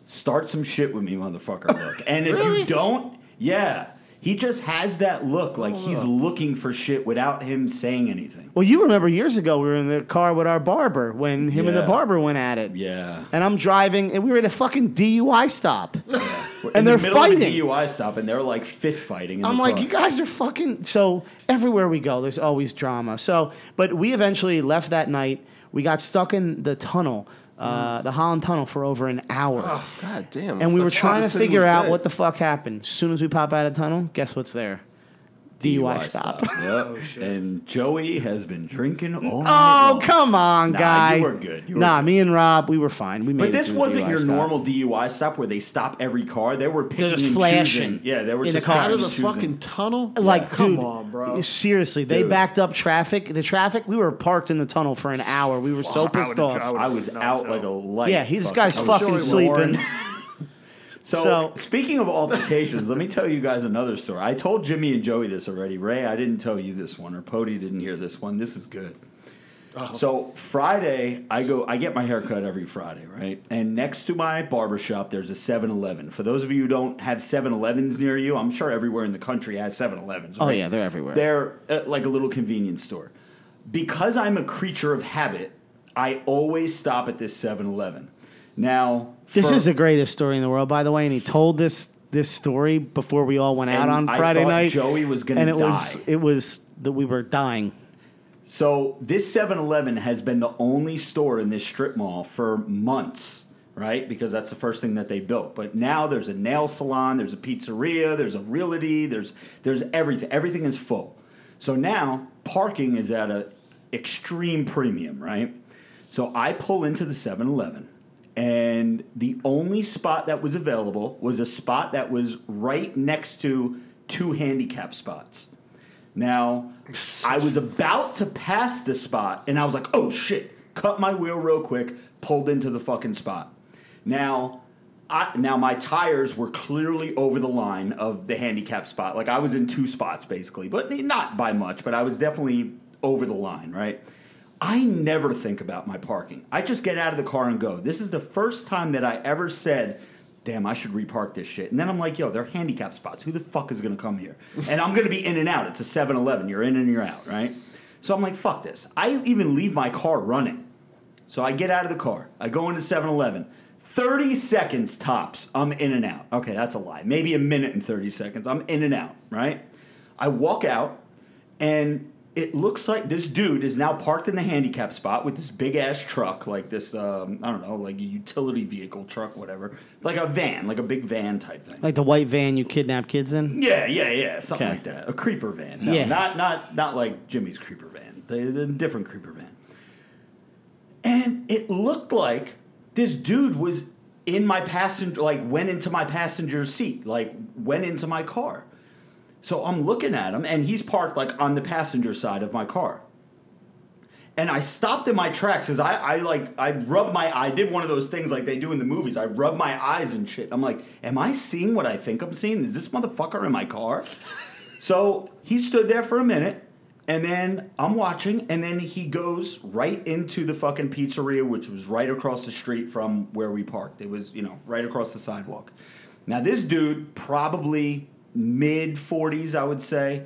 start some shit with me, motherfucker, look. And if you don't, yeah. He just has that look, like he's looking for shit without him saying anything. Well, you remember years ago we were in the car with our barber when him and the barber went at it. Yeah. And I'm driving, and we were at a fucking DUI stop. Yeah. And they're fighting. In the middle of a DUI stop, and they're like fist fighting in the car. I'm like, you guys are fucking. So everywhere we go, there's always drama. So, but we eventually left that night. We got stuck in the tunnel. The Holland Tunnel for over an hour. Oh, God damn. And we were trying to figure out what the fuck happened. As soon as we pop out of the tunnel, guess what's there? DUI stop. Yep. Oh, shit. And Joey has been drinking all night long. Come on, guy. You were good. Me and Rob, we were fine. We made it. But this wasn't your normal DUI stop where they stop every car. They were picking and flashing. Yeah, they were just out of the fucking tunnel. Like, yeah. Come on, bro. Seriously, they backed up traffic. The traffic. We were parked in the tunnel for an hour. We were so pissed off. I was out like a light. Yeah, this guy's fucking sleeping. So, speaking of altercations, let me tell you guys another story. I told Jimmy and Joey this already. Ray, I didn't tell you this one, or Pody didn't hear this one. This is good. Oh. So, Friday, I get my hair cut every Friday, right? And next to my barbershop, there's a 7-Eleven. For those of you who don't have 7-Elevens near you, I'm sure everywhere in the country has 7-Elevens. Right? Oh, yeah, they're everywhere. They're like a little convenience store. Because I'm a creature of habit, I always stop at this 7-Eleven. Now, this is the greatest story in the world, by the way, and he told this story before we all went out on Friday night. Joey was going to die. And it was that we were dying. So this 7-Eleven has been the only store in this strip mall for months, right? Because that's the first thing that they built. But now there's a nail salon, there's a pizzeria, there's a realty, there's everything. Everything is full. So now parking is at an extreme premium, right? So I pull into the 7-Eleven. And the only spot that was available was a spot that was right next to two handicap spots. Now, I was about to pass the spot, and I was like, oh, shit. Cut my wheel real quick, pulled into the fucking spot. Now, my tires were clearly over the line of the handicap spot. Like, I was in two spots, basically. But not by much, but I was definitely over the line, right? I never think about my parking. I just get out of the car and go. This is the first time that I ever said, damn, I should repark this shit. And then I'm like, yo, they're handicap spots. Who the fuck is going to come here? And I'm going to be in and out. It's a 7-Eleven. You're in and you're out, right? So I'm like, fuck this. I even leave my car running. So I get out of the car. I go into 7-Eleven. 30 seconds tops, I'm in and out. Okay, that's a lie. Maybe a minute and 30 seconds. I'm in and out, right? I walk out and It looks like this dude is now parked in the handicap spot with this big-ass truck, like this, I don't know, like a utility vehicle truck, whatever. Like a van, like a big van type thing. Like the white van you kidnap kids in? Yeah. Something like that. A creeper van. No, yeah. Not like Jimmy's creeper van. The different creeper van. And it looked like this dude was in my passenger, like went into my passenger seat, like went into my car. So I'm looking at him, and he's parked, like, on the passenger side of my car. And I stopped in my tracks because I did one of those things like they do in the movies. I rubbed my eyes and shit. I'm like, am I seeing what I think I'm seeing? Is this motherfucker in my car? So he stood there for a minute, and then I'm watching, and then he goes right into the fucking pizzeria, which was right across the street from where we parked. It was, you know, right across the sidewalk. Now, this dude probably... mid-40s, I would say,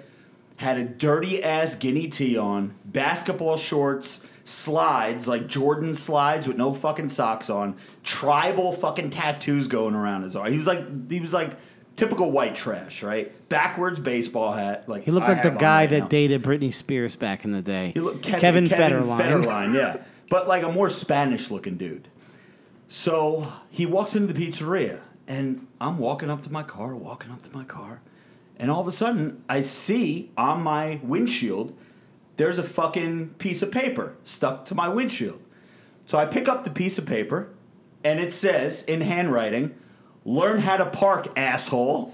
had a dirty-ass guinea tee on, basketball shorts, slides, like Jordan slides with no fucking socks on, tribal fucking tattoos going around his arm. He was like typical white trash, right? Backwards baseball hat. Like he looked like the guy that dated Britney Spears back in the day. He looked Kevin Federline, yeah. But like a more Spanish-looking dude. So he walks into the pizzeria. And I'm walking up to my car. And all of a sudden, I see on my windshield, there's a fucking piece of paper stuck to my windshield. So I pick up the piece of paper, and it says, in handwriting, "Learn how to park, asshole."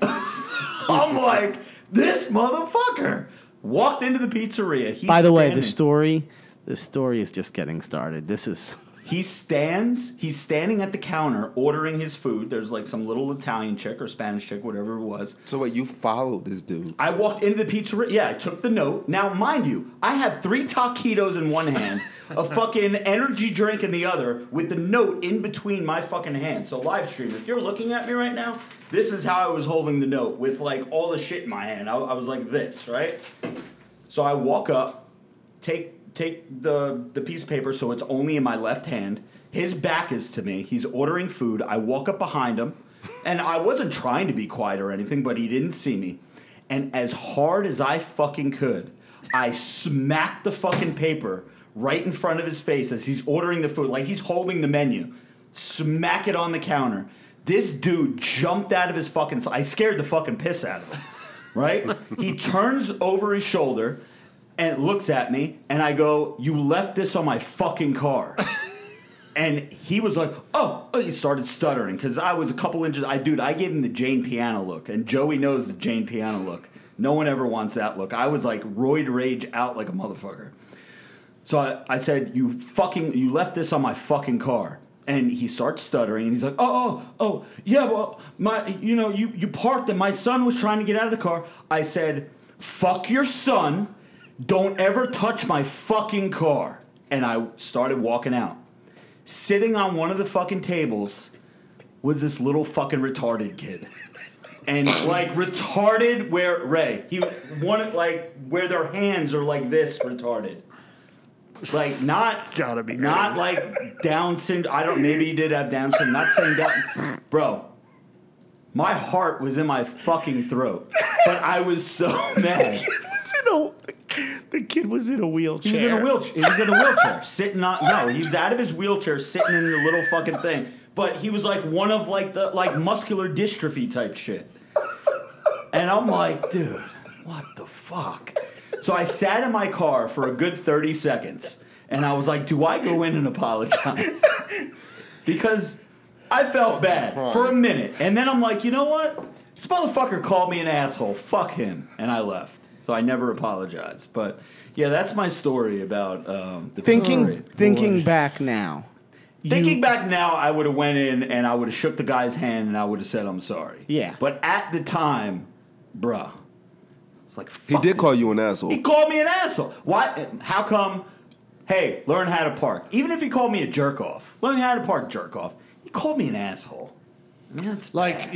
I'm like, this motherfucker walked into the pizzeria. By the way, the story is just getting started. This is... He's standing at the counter ordering his food. There's like some little Italian chick or Spanish chick, whatever it was. So wait, you followed this dude? I walked into the pizzeria. Yeah, I took the note. Now, mind you, I have 3 taquitos in one hand, a fucking energy drink in the other, with the note in between my fucking hands. So live stream, if you're looking at me right now, this is how I was holding the note with like all the shit in my hand. I was like this, right? So I walk up, take the piece of paper, so it's only in my left hand. His back is to me. He's ordering food. I walk up behind him, and I wasn't trying to be quiet or anything, but he didn't see me. And as hard as I fucking could, I smacked the fucking paper right in front of his face as he's ordering the food. Like, he's holding the menu. Smack it on the counter. This dude jumped out of his fucking... I scared the fucking piss out of him, right? He turns over his shoulder... and looks at me, and I go, "You left this on my fucking car." And he was like, "Oh." He started stuttering because I was a couple inches. I gave him the Jane Piano look, and Joey knows the Jane Piano look. No one ever wants that look. I was like roid rage out like a motherfucker. So I said, "You left this on my fucking car." And he starts stuttering, and he's like, oh, yeah, well, you parked, and my son was trying to get out of the car. I said, "Fuck your son. Don't ever touch my fucking car." And I started walking out. Sitting on one of the fucking tables was this little fucking retarded kid. And like retarded where, Ray, he wanted like where their hands are like this retarded. Like not, gotta be not like Down syndrome. I don't, maybe he did have Down syndrome. Not saying Down. Bro, my heart was in my fucking throat. But I was so mad. The kid was in a wheelchair. He was in a wheelchair. He was out of his wheelchair, sitting in the little fucking thing. But he was like one of like the like muscular dystrophy type shit. And I'm like, dude, what the fuck? So I sat in my car for a good 30 seconds, and I was like, do I go in and apologize? Because I felt bad for a minute, and then I'm like, you know what? This motherfucker called me an asshole. Fuck him, and I left. So I never apologized. But, yeah, that's my story about the story. Thinking back now, I would have went in and I would have shook the guy's hand and I would have said I'm sorry. Yeah. But at the time, bruh, it's like, fuck. He did call you an asshole. He called me an asshole. Why? How come, hey, learn how to park. Even if he called me a jerk-off. Learn how to park, jerk-off. He called me an asshole. That's bad.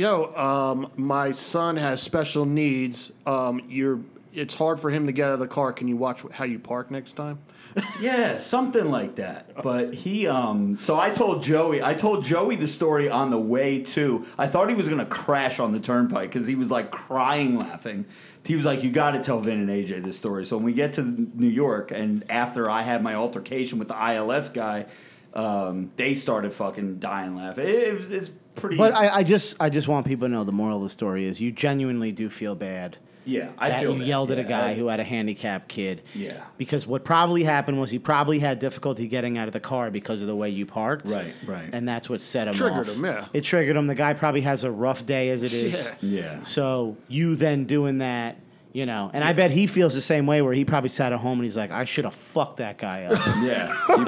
My son has special needs. You're... it's hard for him to get out of the car. Can you watch how you park next time? Yeah, something like that. But he, so I told Joey the story on the way to. I thought he was going to crash on the turnpike because he was like crying laughing. He was like, you got to tell Vin and AJ this story. So when we get to New York, and after I had my altercation with the ILS guy, they started fucking dying laughing. It's pretty. But I just want people to know the moral of the story is you genuinely do feel bad. Yeah, I feel bad. Yelled at a guy who had a handicapped kid. Yeah. Because what probably happened was he probably had difficulty getting out of the car because of the way you parked. Right. And that's what set him off. Triggered him, yeah. It triggered him. The guy probably has a rough day as it is. Yeah. So you then doing that, you know. And I bet he feels the same way where he probably sat at home and he's like, I should have fucked that guy up. Yeah. He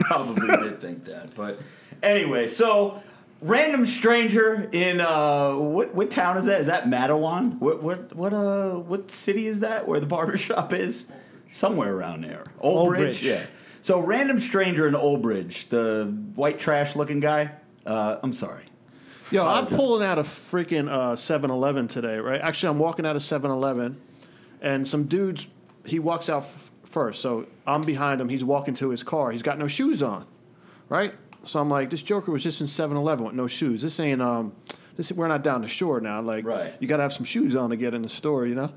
probably did think that. But anyway, so... Random stranger in what town is that? Is that Mattawan? What city is that? Where the barbershop is? Somewhere around there. Old Bridge. Yeah. So random stranger in Old Bridge, the white trash looking guy. I'm sorry. Yo, I'm pulling out a freaking 7-Eleven today, right? Actually, I'm walking out of 7-Eleven, and some dudes. He walks out first, so I'm behind him. He's walking to his car. He's got no shoes on, right? So I'm like, this joker was just in 7-Eleven with no shoes. This ain't, we're not down the shore now. Like, You got to have some shoes on to get in the store, you know?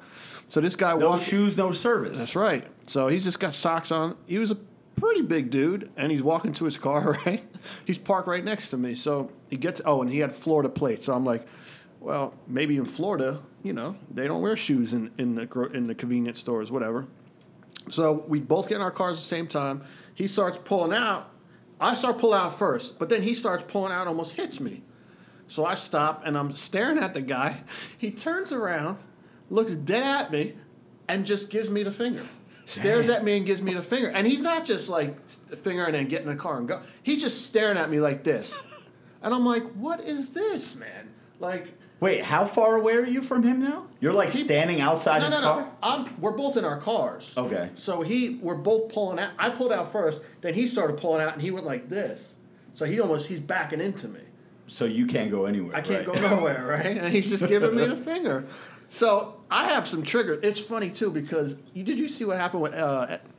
So this guy no walks. No shoes, no service. That's right. So he's just got socks on. He was a pretty big dude, and he's walking to his car, right? He's parked right next to me. So he gets, and he had Florida plates. So I'm like, well, maybe in Florida, you know, they don't wear shoes in the convenience stores, whatever. So we both get in our cars at the same time. He starts pulling out. I start pulling out first, but then he starts pulling out, almost hits me. So I stop, and I'm staring at the guy. He turns around, looks dead at me, and just gives me the finger. Damn. Stares at me and gives me the finger. And he's not just, like, fingering and getting in the car and go. He's just staring at me like this. And I'm like, what is this, man? Like... Wait, how far away are you from him now? You're like standing outside his car? We're both in our cars. Okay. So we're both pulling out. I pulled out first, then he started pulling out, and he went like this. So he's backing into me. So you can't go anywhere. I can't go nowhere, right? And he's just giving me the finger. So I have some triggers. It's funny too because did you see what happened with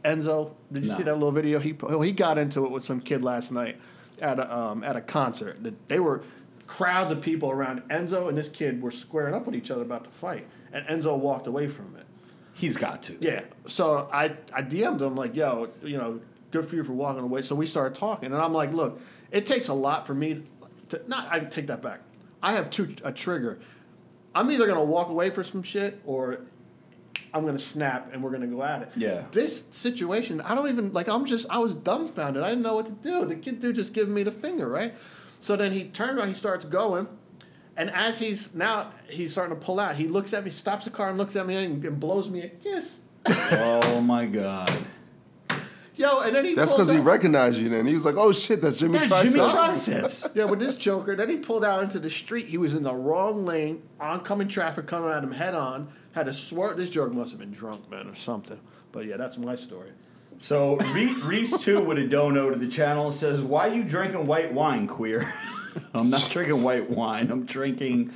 Enzo? Did you see that little video? He got into it with some kid last night at a concert. They were. Crowds of people around Enzo and this kid were squaring up with each other about to fight, and Enzo walked away from it. He's got to. Yeah. So I DM'd him like, yo, you know, good for you for walking away. So we started talking, and I'm like, look, it takes a lot for me I take that back. I have a trigger. I'm either going to walk away for some shit or I'm going to snap and we're going to go at it. Yeah. This situation, I don't even, like, I was dumbfounded. I didn't know what to do. The dude just giving me the finger, right? So then he turned around, he starts going, and as he's starting to pull out, he looks at me, stops the car and looks at me and blows me a kiss. Oh my God. Yo, and then that's because he recognized you then. He was like, oh shit, that's Jimmy Triceps. Jimmy Triceps. Yeah, with this joker. Then he pulled out into the street. He was in the wrong lane, oncoming traffic coming at him head on, had to swerve. This joker must have been drunk, man, or something. But yeah, that's my story. So Reese too with a dono to the channel says, "Why you drinking white wine, queer?" I'm not drinking white wine. I'm drinking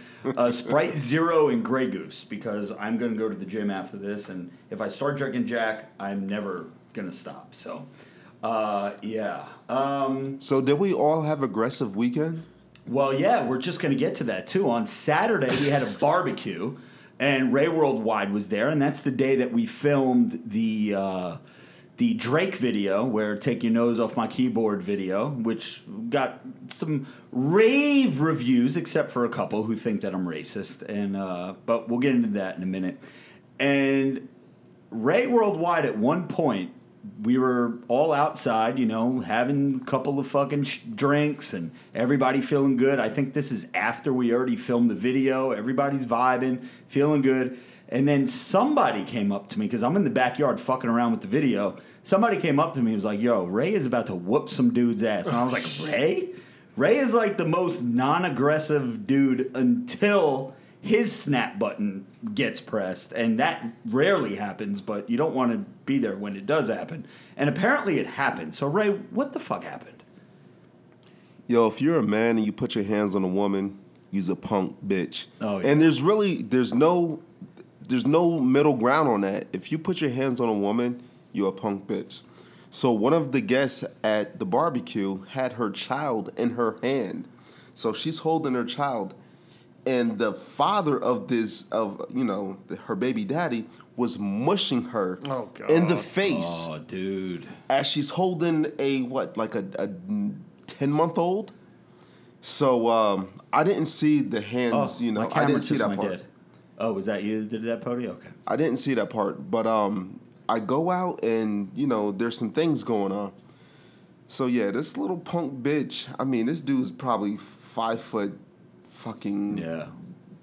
Sprite Zero and Grey Goose because I'm gonna go to the gym after this, and if I start drinking Jack, I'm never gonna stop. So, yeah. So did we all have aggressive weekend? Well, yeah. We're just gonna get to that too. On Saturday, we had a barbecue, and Ray Worldwide was there, and that's the day that we filmed the Drake video, where Take Your Nose Off My Keyboard video, which got some rave reviews, except for a couple who think that I'm racist. And but we'll get into that in a minute. And Ray Worldwide, at one point, we were all outside, you know, having a couple of fucking drinks and everybody feeling good. I think this is after we already filmed the video. Everybody's vibing, feeling good. And then somebody came up to me, because I'm in the backyard fucking around with the video. Somebody came up to me and was like, yo, Ray is about to whoop some dude's ass. And I was like, Ray? Ray is like the most non-aggressive dude until his snap button gets pressed. And that rarely happens, but you don't want to be there when it does happen. And apparently it happened. So, Ray, what the fuck happened? Yo, if you're a man and you put your hands on a woman, you's a punk bitch. Oh, yeah. And there's no... there's no middle ground on that. If you put your hands on a woman, you're a punk bitch. So one of the guests at the barbecue had her child in her hand. So she's holding her child. And the father of this, of, you know, her baby daddy was mushing her in the face. Oh, dude. As she's holding a, what, like a 10-month-old? So I didn't see the hands, you know, I didn't see that part. Dad. Oh, was that you that did that, Pody? Okay. I didn't see that part, but I go out and, you know, there's some things going on. So, yeah, this little punk bitch, I mean, this dude's probably 5 foot fucking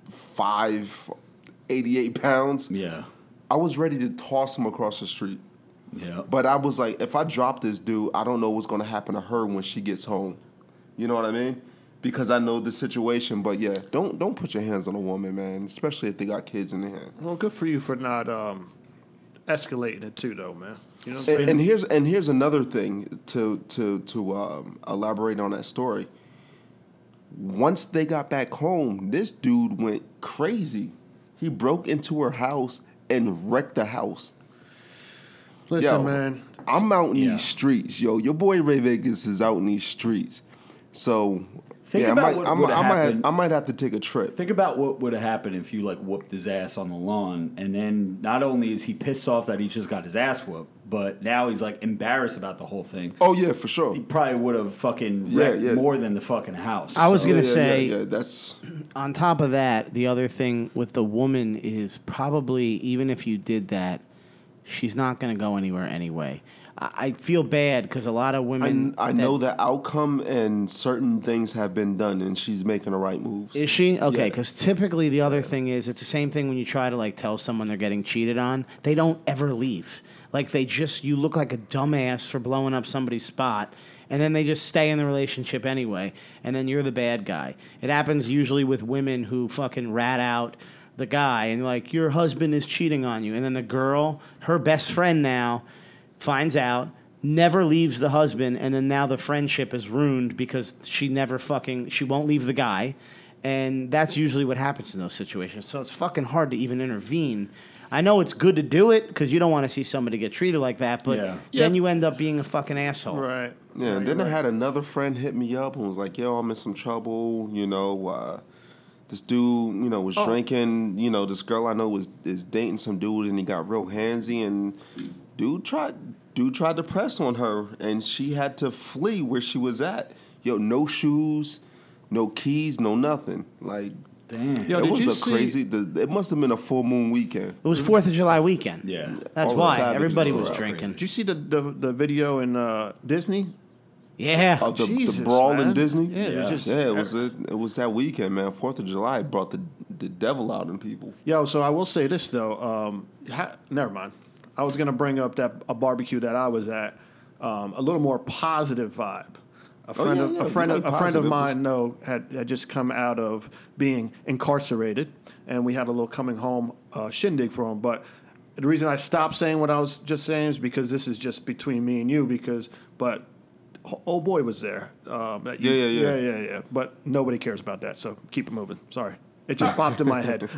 588 pounds. Yeah. I was ready to toss him across the street. Yeah. But I was like, if I drop this dude, I don't know what's going to happen to her when she gets home. You know what I mean? Because I know the situation, but yeah, don't put your hands on a woman, man, especially if they got kids in their hand. Well, good for you for not escalating it too, though, man. You know what I'm saying? And here's another thing to elaborate on that story. Once they got back home, this dude went crazy. He broke into her house and wrecked the house. Listen, yo, man, I'm out in these streets, yo. Your boy Ray Vegas is out in these streets, so. I might have to take a trip. Think about what would have happened if you, like, whooped his ass on the lawn, and then not only is he pissed off that he just got his ass whooped, but now he's, like, embarrassed about the whole thing. Oh, yeah, for sure. He probably would have fucking wrecked more than the fucking house. I was going to say, that's... on top of that, the other thing with the woman is probably, even if you did that, she's not going to go anywhere anyway. I feel bad because a lot of women... I know the outcome and certain things have been done and she's making the right moves. Is she? Okay, because typically the other thing is it's the same thing when you try to, like, tell someone they're getting cheated on. They don't ever leave. Like, they just... you look like a dumbass for blowing up somebody's spot and then they just stay in the relationship anyway and then you're the bad guy. It happens usually with women who fucking rat out the guy and, like, your husband is cheating on you. And then the girl, her best friend now... finds out, never leaves the husband, and then now the friendship is ruined because she won't leave the guy, and that's usually what happens in those situations. So it's fucking hard to even intervene. I know it's good to do it because you don't want to see somebody get treated like that, but then you end up being a fucking asshole. Right. Yeah, no, and then I had another friend hit me up and was like, yo, I'm in some trouble, you know, this dude, you know, was drinking, you know, this girl I know is dating some dude, and he got real handsy, and... Dude tried to press on her, and she had to flee where she was at. Yo, no shoes, no keys, no nothing. Like, damn. Yo, it was crazy... it must have been a full moon weekend. It was 4th of July weekend. Yeah. That's why. Everybody was drinking. Did you see the video in Disney? Yeah. Of the brawl in Disney? Yeah, it was that weekend, man. 4th of July brought the devil out in people. Yo, so I will say this, though. Never mind. I was going to bring up a barbecue that I was at, a little more positive vibe. A friend of mine had just come out of being incarcerated, and we had a little coming home shindig for him. But the reason I stopped saying what I was just saying is because this is just between me and you. But old boy was there. Yeah. But nobody cares about that, so keep it moving. Sorry, it just popped in my head.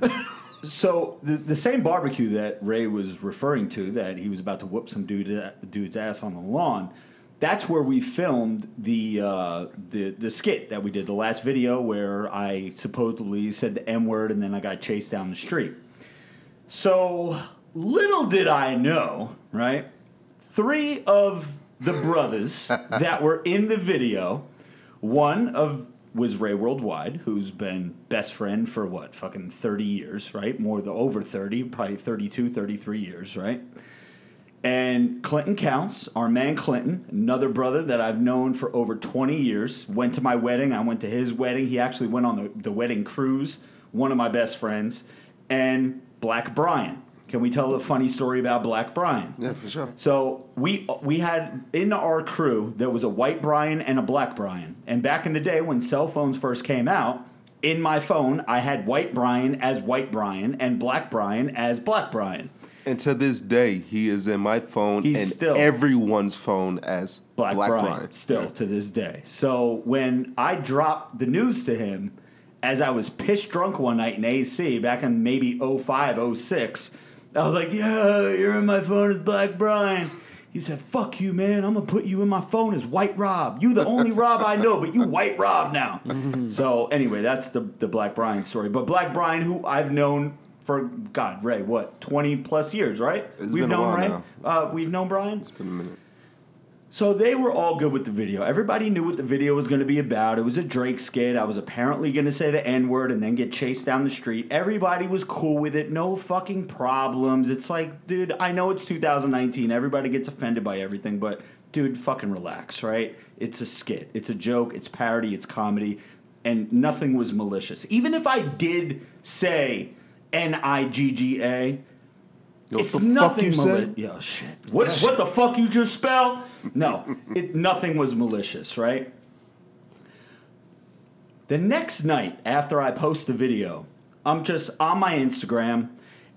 So the same barbecue that Ray was referring to, that he was about to whoop some dude's ass on the lawn, that's where we filmed the skit that we did, the last video where I supposedly said the M word and then I got chased down the street. So little did I know, right? 3 of the brothers that were in the video, was Ray Worldwide, who's been best friend for, what, fucking 30 years, right? More than over 30, probably 32, 33 years, right? And Clinton Counts, our man Clinton, another brother that I've known for over 20 years, went to my wedding. I went to his wedding. He actually went on the wedding cruise, one of my best friends. And Black Brian. Can we tell a funny story about Black Brian? Yeah, for sure. So we had in our crew, there was a White Brian and a Black Brian. And back in the day when cell phones first came out, in my phone, I had White Brian as White Brian and Black Brian as Black Brian. And to this day, he is in my phone and everyone's phone as Black Brian. Still to this day. So when I dropped the news to him... as I was pitch drunk one night in AC back in maybe 05, 06, I was like, yeah, you're in my phone as Black Brian. He said, fuck you, man. I'm going to put you in my phone as White Rob. You the only Rob I know, but you White Rob now. So anyway, that's the Black Brian story. But Black Brian, who I've known for, God, Ray, what, 20 plus years, right? It's we've been known, a while now. We've known Brian? It's been a minute. So they were all good with the video. Everybody knew what the video was going to be about. It was a Drake skit. I was apparently going to say the N-word and then get chased down the street. Everybody was cool with it. No fucking problems. It's like, dude, I know it's 2019. Everybody gets offended by everything, but, dude, fucking relax, right? It's a skit. It's a joke. It's parody. It's comedy. And nothing was malicious. Even if I did say N-I-G-G-A, yo, it's nothing malicious. Yo, shit. What the fuck you just spelled? No, nothing was malicious, right? The next night after I post the video, I'm just on my Instagram,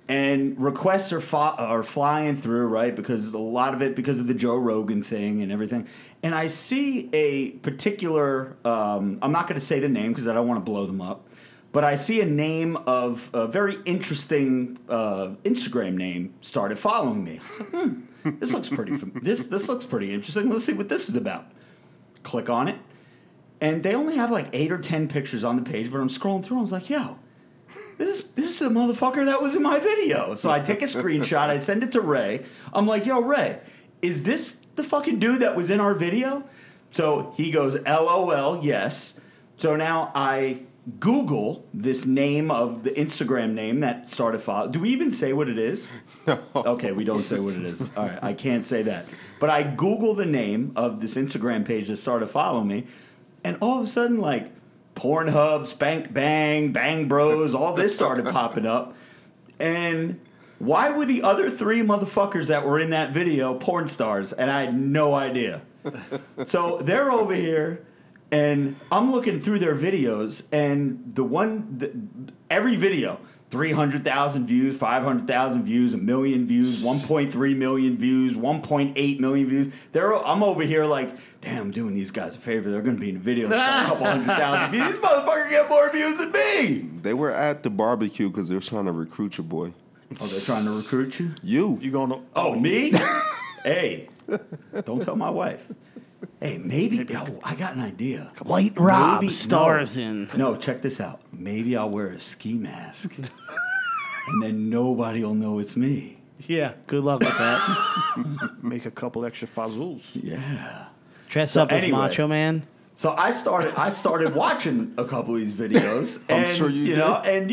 and requests are flying through, right? Because a lot of it, because of the Joe Rogan thing and everything. And I see a particular, I'm not going to say the name because I don't want to blow them up. But I see a name of a very interesting Instagram name started following me. I was like, this looks pretty this looks pretty interesting. Let's see what this is about. Click on it. And they only have like 8 or 10 pictures on the page, but I'm scrolling through. I was like, yo, this is a motherfucker that was in my video. So I take a screenshot. I send it to Ray. I'm like, yo, Ray, is this the fucking dude that was in our video? So he goes, LOL, yes. So now I Google this name of the Instagram name that started following. Do we even say what it is? No. Okay, we don't say what it is. All right, I can't say that. But I Google the name of this Instagram page that started following me, and all of a sudden, like, Pornhub, Spank Bang, Bang Bros, all this started popping up. And why were the other 3 motherfuckers that were in that video porn stars? And I had no idea. So they're over here. And I'm looking through their videos, and every video, 300,000 views, 500,000 views, 1 million views, 1.3 million views, 1.8 million views. I'm over here like, damn, I'm doing these guys a favor. They're going to be in the video for a couple 100,000 views. These motherfuckers get more views than me. They were at the barbecue because they were trying to recruit your boy. Oh, they're trying to recruit you? You going to... Oh, me? Hey, don't tell my wife. Hey, maybe... Oh, I got an idea. White Rob stars in... No, check this out. Maybe I'll wear a ski mask. And then nobody will know it's me. Yeah, good luck with that. Make a couple extra fazools. Yeah. Dress up as Macho Man. So I started watching a couple of these videos. And, I'm sure you did.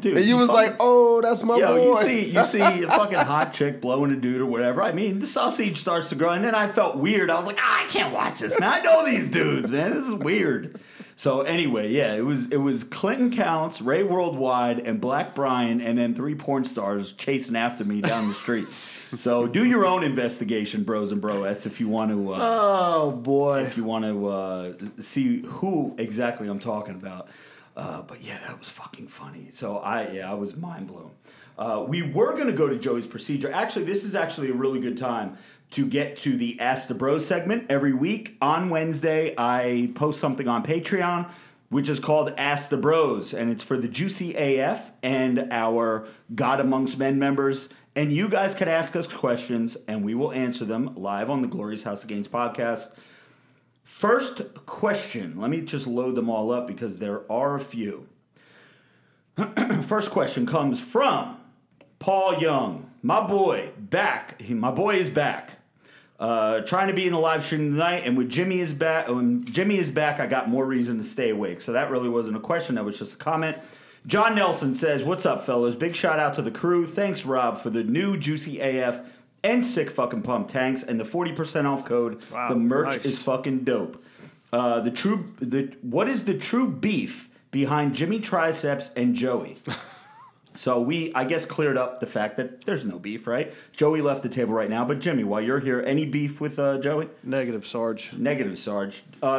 Dude. And you was fucking, like, oh, that's my boy. You see a fucking hot chick blowing a dude or whatever. I mean, the sausage starts to grow. And then I felt weird. I was like, I can't watch this. Now I know these dudes, man. This is weird. So anyway, yeah, it was Clinton Counts, Ray Worldwide, and Black Brian, and then 3 porn stars chasing after me down the street. So do your own investigation, bros and broettes, if you want to. Oh boy! If you want to see who exactly I'm talking about. But yeah, that was fucking funny. So I was mind blown. We were gonna go to Joey's procedure. Actually, this is actually a really good time to get to the Ask the Bros segment. Every week on Wednesday, I post something on Patreon, which is called Ask the Bros, and it's for the Juicy AF and our God Amongst Men members. And you guys can ask us questions, and we will answer them live on the Glorious House of Gains podcast. First question. Let me just load them all up because there are a few. First question comes from Paul Young. My boy, back. My boy is back. Trying to be in the live stream tonight, and when Jimmy is back, I got more reason to stay awake. So that really wasn't a question. That was just a comment. John Nelson says, what's up, fellas? Big shout out to the crew. Thanks, Rob, for the new Juicy AF and Sick Fucking Pump tanks and the 40% off code. Wow, the merch is fucking dope. What is the true beef behind Jimmy Triceps and Joey? So I guess, cleared up the fact that there's no beef, right? Joey left the table right now, but Jimmy, while you're here, any beef with Joey? Negative, Sarge.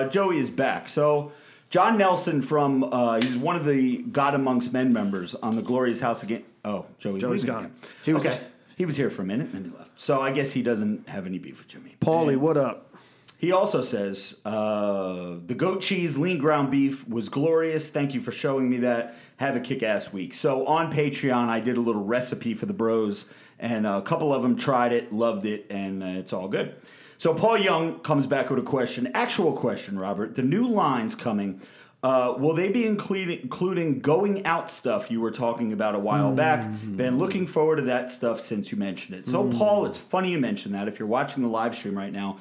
Joey is back. So John Nelson from, he's one of the God Amongst Men members on the Glorious House again. Oh, Joey's gone. He was okay. He was here for a minute, and then he left. So I guess he doesn't have any beef with Jimmy. Paulie, what up? He also says, the goat cheese lean ground beef was glorious. Thank you for showing me that. Have a kick-ass week. So on Patreon, I did a little recipe for the bros, and a couple of them tried it, loved it, and it's all good. So Paul Young comes back with a question, actual question, Robert. The new lines coming, will they be including going out stuff you were talking about a while back? Been looking forward to that stuff since you mentioned it. So, Paul, it's funny you mentioned that. If you're watching the live stream right now,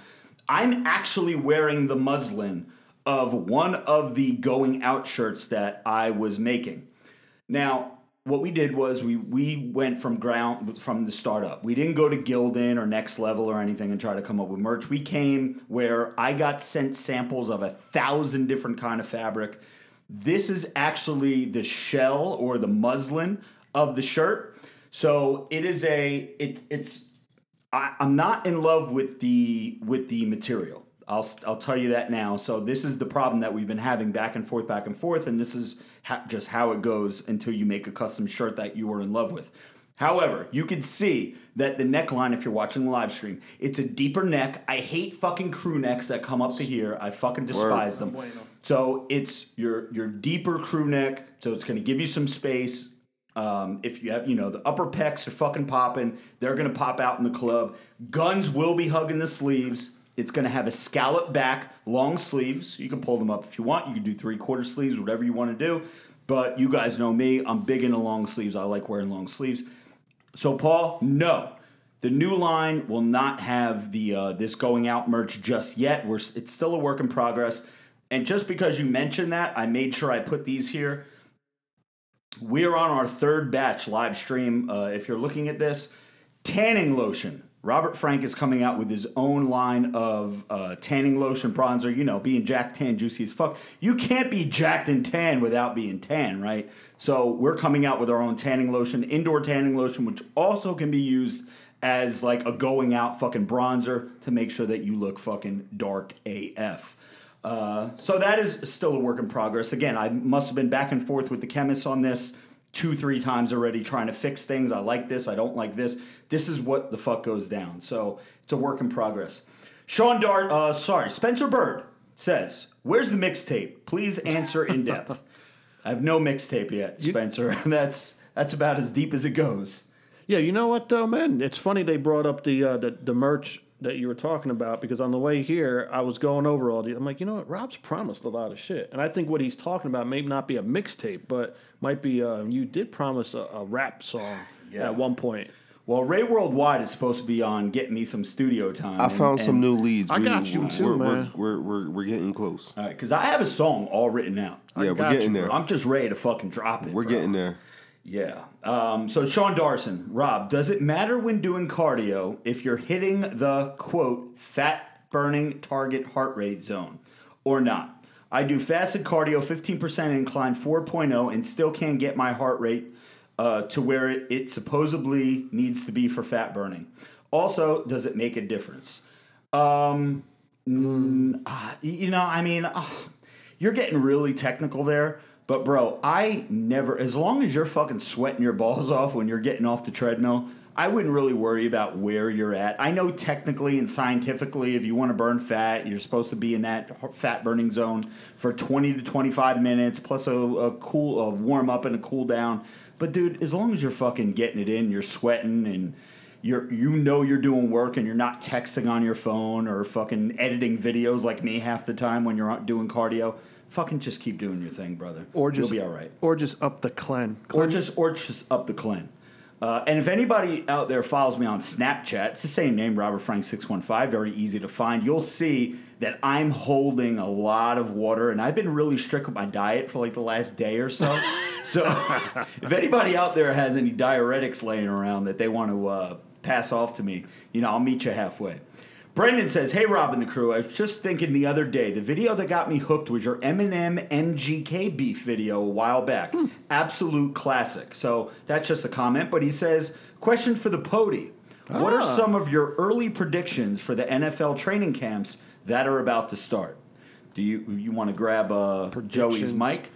I'm actually wearing the muslin of one of the going out shirts that I was making. Now, what we did was we went from the startup. We didn't go to Gildan or Next Level or anything and try to come up with merch. We came where I got sent samples of 1,000 different kind of fabric. This is actually the shell or the muslin of the shirt. So it is I'm not in love with the material. I'll tell you that now. So this is the problem that we've been having back and forth, and this is just how it goes until you make a custom shirt that you were in love with. However, you can see that the neckline, if you're watching the live stream, it's a deeper neck. I hate fucking crew necks that come up to here. I fucking despise them. So it's your deeper crew neck, so it's going to give you some space. If you have, the upper pecs are fucking popping. They're going to pop out in the club. Guns will be hugging the sleeves. It's going to have a scallop back, long sleeves. You can pull them up if you want. You can do 3/4 sleeves, whatever you want to do. But you guys know me. I'm big into long sleeves. I like wearing long sleeves. So, Paul, no. The new line will not have the this going out merch just yet. It's still a work in progress. And just because you mentioned that, I made sure I put these here. We're on our third batch live stream. If you're looking at this, tanning lotion. Robert Frank is coming out with his own line of tanning lotion, bronzer, being jacked, tan, juicy as fuck. You can't be jacked and tan without being tan, right? So we're coming out with our own tanning lotion, indoor tanning lotion, which also can be used as like a going out fucking bronzer to make sure that you look fucking dark AF. So that is still a work in progress. Again, I must have been back and forth with the chemist on this 2-3 times already trying to fix things. I like this. I don't like this. This is what the fuck goes down. So it's a work in progress. Spencer Bird says, where's the mixtape? Please answer in depth. I have no mixtape yet, Spencer. That's about as deep as it goes. Yeah, you know what, though, man? It's funny they brought up the merch that you were talking about, because on the way here, I was going over all these. I'm like, you know what? Rob's promised a lot of shit. And I think what he's talking about may not be a mixtape, but might be you did promise a rap song at one point. Well, Ray Worldwide is supposed to be on Get Me Some Studio Time. I found some new leads. I got you too, man. We're getting close. All right, because I have a song all written out. Yeah, we're getting there. I'm just ready to fucking drop it. We're getting there. Yeah. So Sean Darson, Rob, does it matter when doing cardio if you're hitting the, quote, fat-burning target heart rate zone or not? I do fasted cardio, 15% incline 4.0, and still can't get my heart rate to where it supposedly needs to be for fat burning. Also, does it make a difference? You're getting really technical there. But, bro, I never, as long as you're fucking sweating your balls off when you're getting off the treadmill, I wouldn't really worry about where you're at. I know technically and scientifically, if you want to burn fat, you're supposed to be in that fat burning zone for 20 to 25 minutes, plus a warm up and a cool down. But, dude, as long as you're fucking getting it in, you're sweating and you're doing work and you're not texting on your phone or fucking editing videos like me half the time when you're doing cardio, fucking just keep doing your thing, brother. Or just, you'll be all right. Or just up the clen. Or just up the clen. And if anybody out there follows me on Snapchat, it's the same name, Robert Frank 615. Very easy to find. You'll see that I'm holding a lot of water, and I've been really strict with my diet for like the last day or so. So if anybody out there has any diuretics laying around that they want to pass off to me, I'll meet you halfway. Brendan says, hey, Rob and the crew, I was just thinking the other day, the video that got me hooked was your Eminem MGK beef video a while back. Absolute classic. So that's just a comment. But he says, question for the Pody. Ah. What are some of your early predictions for the NFL training camps that are about to start? Do you want to grab Joey's mic?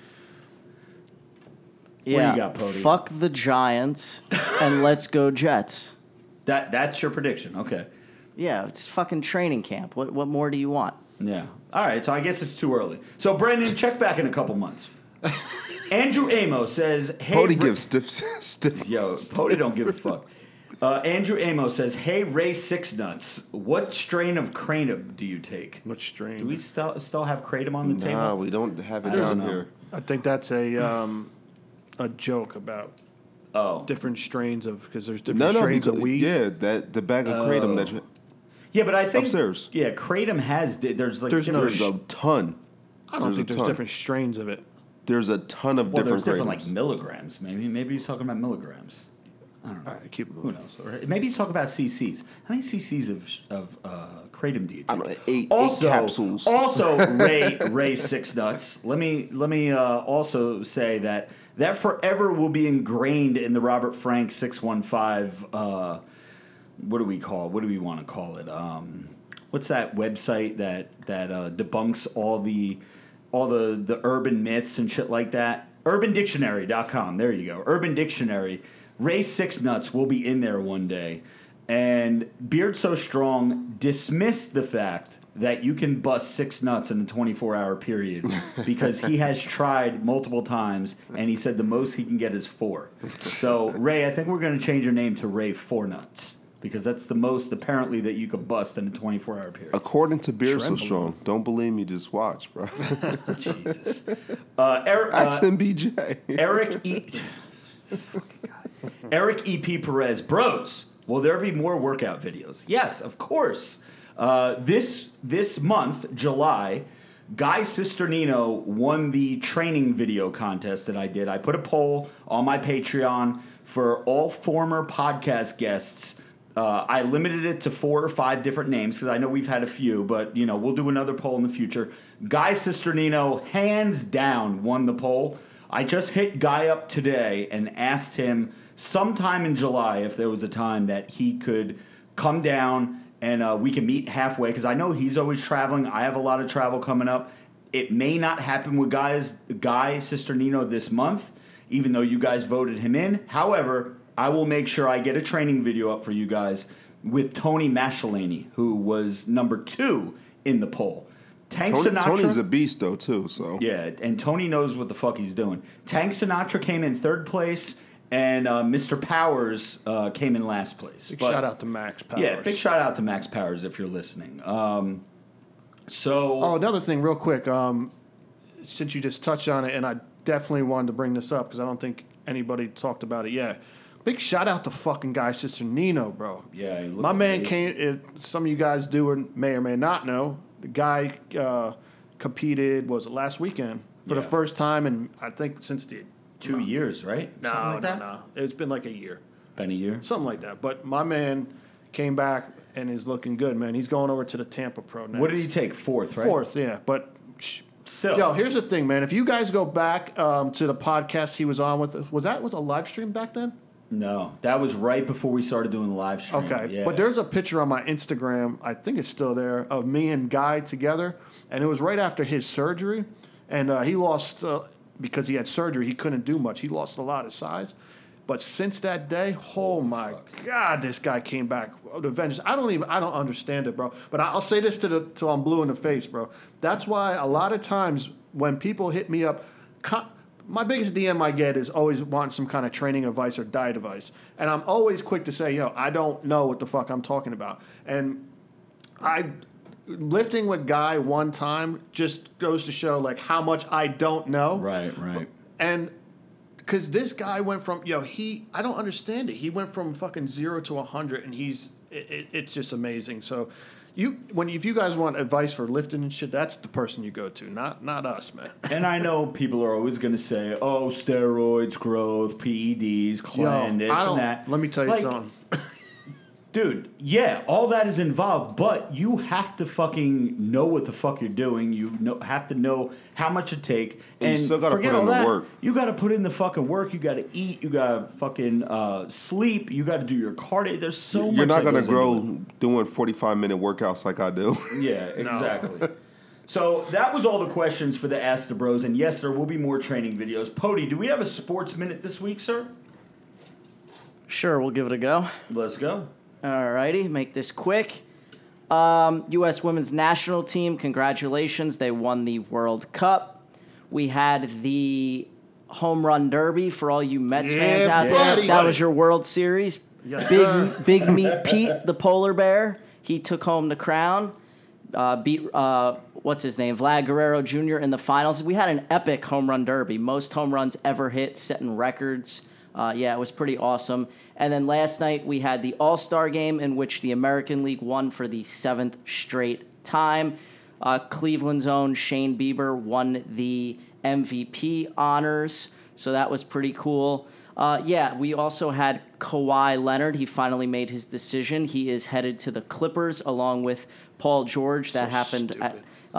Yeah. What do you got, Pody? Fuck the Giants and let's go Jets. That's your prediction. Okay. Yeah, it's fucking training camp. What more do you want? Yeah. All right, so I guess it's too early. So, Brandon, check back in a couple months. Andrew Amos says... Hey, Pody gives stiff... Yo, Pody don't give a fuck. Andrew Amos says, hey, Ray Six Nuts, what strain of Kratom do you take? What strain? Do we still have Kratom on the table? No, we don't have it down here. I think that's a joke about... Oh. Different strains of... Because there's different strains of weed. Yeah, the bag of Kratom that you... Yeah, but I think... Upstairs. Yeah, Kratom has... There's like... There's a ton. I don't think there's different strains of it. There's a ton of different Kratoms. There's different, like, milligrams, maybe. Maybe he's talking about milligrams. I don't know. All right, keep moving. Who knows? Right. Maybe he's talking about CCs. How many CCs of Kratom do you take? I don't know, eight capsules. Also, Ray Six Nuts, let me also say that... That forever will be ingrained in the Robert Frank 615, what do we want to call it? What's that website that debunks all the urban myths and shit like that? UrbanDictionary.com. There you go. Urban Dictionary. Ray Six Nuts will be in there one day. And Beard So Strong dismissed the fact that you can bust six nuts in a 24-hour period because he has tried multiple times, and he said the most he can get is four. So, Ray, I think we're going to change your name to Ray Four Nuts because that's the most, apparently, that you could bust in a 24-hour period. According to Beard So Strong. Don't believe me, just watch, bro. Jesus. XMBJ. Eric E. Eric E.P. Perez. Bros, will there be more workout videos? Yes, of course. This month, July, Guy Cisternino won the training video contest that I did. I put a poll on my Patreon for all former podcast guests. I limited it to 4 or 5 different names because I know we've had a few, but we'll do another poll in the future. Guy Cisternino, hands down, won the poll. I just hit Guy up today and asked him sometime in July if there was a time that he could come down and we can meet halfway, because I know he's always traveling. I have a lot of travel coming up. It may not happen with Guy Cisternino this month, even though you guys voted him in. However, I will make sure I get a training video up for you guys with Tony Masciolini, who was number 2 in the poll. Tank Sinatra. Tony's a beast, though, too. So yeah, and Tony knows what the fuck he's doing. Tank Sinatra came in 3rd place. And Mr. Powers came in last place. Big shout out to Max Powers. Yeah, big shout out to Max Powers if you're listening. Another thing real quick. Since you just touched on it, and I definitely wanted to bring this up because I don't think anybody talked about it yet. Big shout out to fucking Guy Cisternino, bro. Yeah. My man came, some of you guys do or may not know, the guy competed, was it last weekend? For the first time, and I think since the... 2 years, right? No. It's been like a year. Been a year? Something like that. But my man came back and is looking good, man. He's going over to the Tampa Pro now. What did he take? 4th, right? 4th, yeah. But still. Yo, here's the thing, man. If you guys go back to the podcast he was on with, was that a live stream back then? No. That was right before we started doing the live stream. Okay. Yeah. But there's a picture on my Instagram, I think it's still there, of me and Guy together. And it was right after his surgery. And he lost... because he had surgery, he couldn't do much. He lost a lot of size. But since that day, oh my God, this guy came back with a vengeance. I don't understand it, bro. But I'll say this till I'm blue in the face, bro. That's why a lot of times when people hit me up, my biggest DM I get is always want some kind of training advice or diet advice. And I'm always quick to say, yo, I don't know what the fuck I'm talking about. And lifting with Guy one time just goes to show, like, how much I don't know. Right. And because this guy went from, I don't understand it. He went from fucking 0 to 100, and it's just amazing. So if you guys want advice for lifting and shit, that's the person you go to, not us, man. And I know people are always going to say, oh, steroids, growth, PEDs, clan, this and that. Let me tell you something. Dude, yeah, all that is involved, but you have to fucking know what the fuck you're doing. Have to know how much it take. And you still got to put in the work. You got to put in the fucking work. You got to eat. You got to fucking sleep. You got to do your cardio. There's so much. You're not going to grow doing 45-minute workouts like I do. Yeah, exactly. So that was all the questions for the Ask the Bros. And yes, there will be more training videos. Pody, do we have a sports minute this week, sir? Sure, we'll give it a go. Let's go. All righty, make this quick. U.S. Women's National Team, congratulations. They won the World Cup. We had the Home Run Derby for all you Mets fans out there. That was your World Series. Yes, Big Meat Pete, the polar bear, he took home the crown. Beat what's his name, Vlad Guerrero Jr. in the finals. We had an epic home run derby. Most home runs ever hit, setting records. Yeah, it was pretty awesome. And then last night we had the All-Star game in which the American League won for the seventh straight time. Cleveland's own Shane Bieber won the MVP honors, so that was pretty cool. Yeah, we also had Kawhi Leonard. He finally made his decision. He is headed to the Clippers along with Paul George. That happened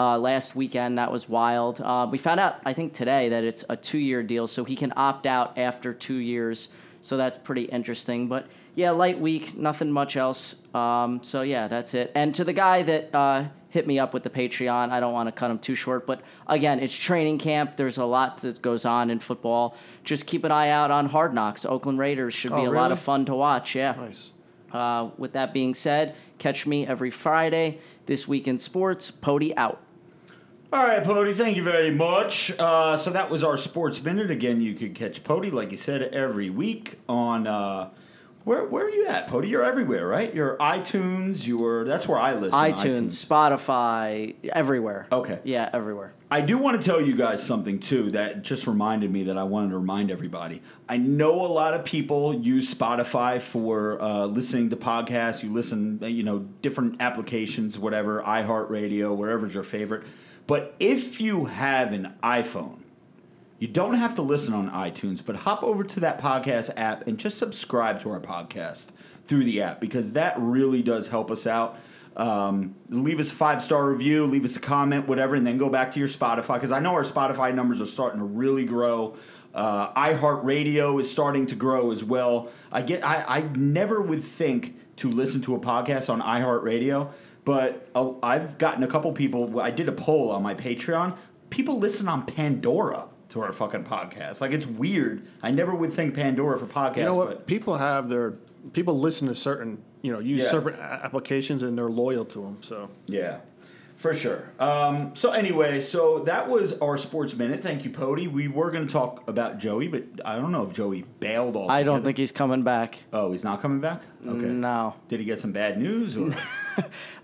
last weekend. That was wild. We found out, I think today, that it's a 2-year deal, so he can opt out after 2 years. So that's pretty interesting. But, yeah, light week, nothing much else. So, yeah, that's it. And to the guy that hit me up with the Patreon, I don't want to cut him too short. But, again, it's training camp. There's a lot that goes on in football. Just keep an eye out on Hard Knocks. Oakland Raiders should be a lot of fun to watch. Yeah. Nice. With that being said, catch me every Friday. This Week in Sports, Pody out. All right, Pody, thank you very much. So that was our Sports Minute. Again, you could catch Pody, like you said, every week on... Where are you at, Pody? You're everywhere, right? You're iTunes. That's where I listen. iTunes, Spotify, everywhere. Okay. Yeah, everywhere. I do want to tell you guys something, too, that just reminded me that I wanted to remind everybody. I know a lot of people use Spotify for listening to podcasts. You listen, different applications, whatever, iHeartRadio, wherever's your favorite. But if you have an iPhone, you don't have to listen on iTunes, but hop over to that podcast app and just subscribe to our podcast through the app, because that really does help us out. Leave us a 5-star review, leave us a comment, whatever, and then go back to your Spotify, because I know our Spotify numbers are starting to really grow. iHeartRadio is starting to grow as well. I never would think to listen to a podcast on iHeartRadio, but I've gotten a couple people. I did a poll on my Patreon. People listen on Pandora to our fucking podcast. Like, it's weird. I never would think Pandora for podcasts. You know what? But people listen to certain, certain applications, and they're loyal to them. So yeah, for sure. So anyway, so that was our Sports Minute. Thank you, Pody. We were going to talk about Joey, but I don't know if Joey bailed all. I don't think he's coming back. Oh, he's not coming back? Okay. No. Did he get some bad news?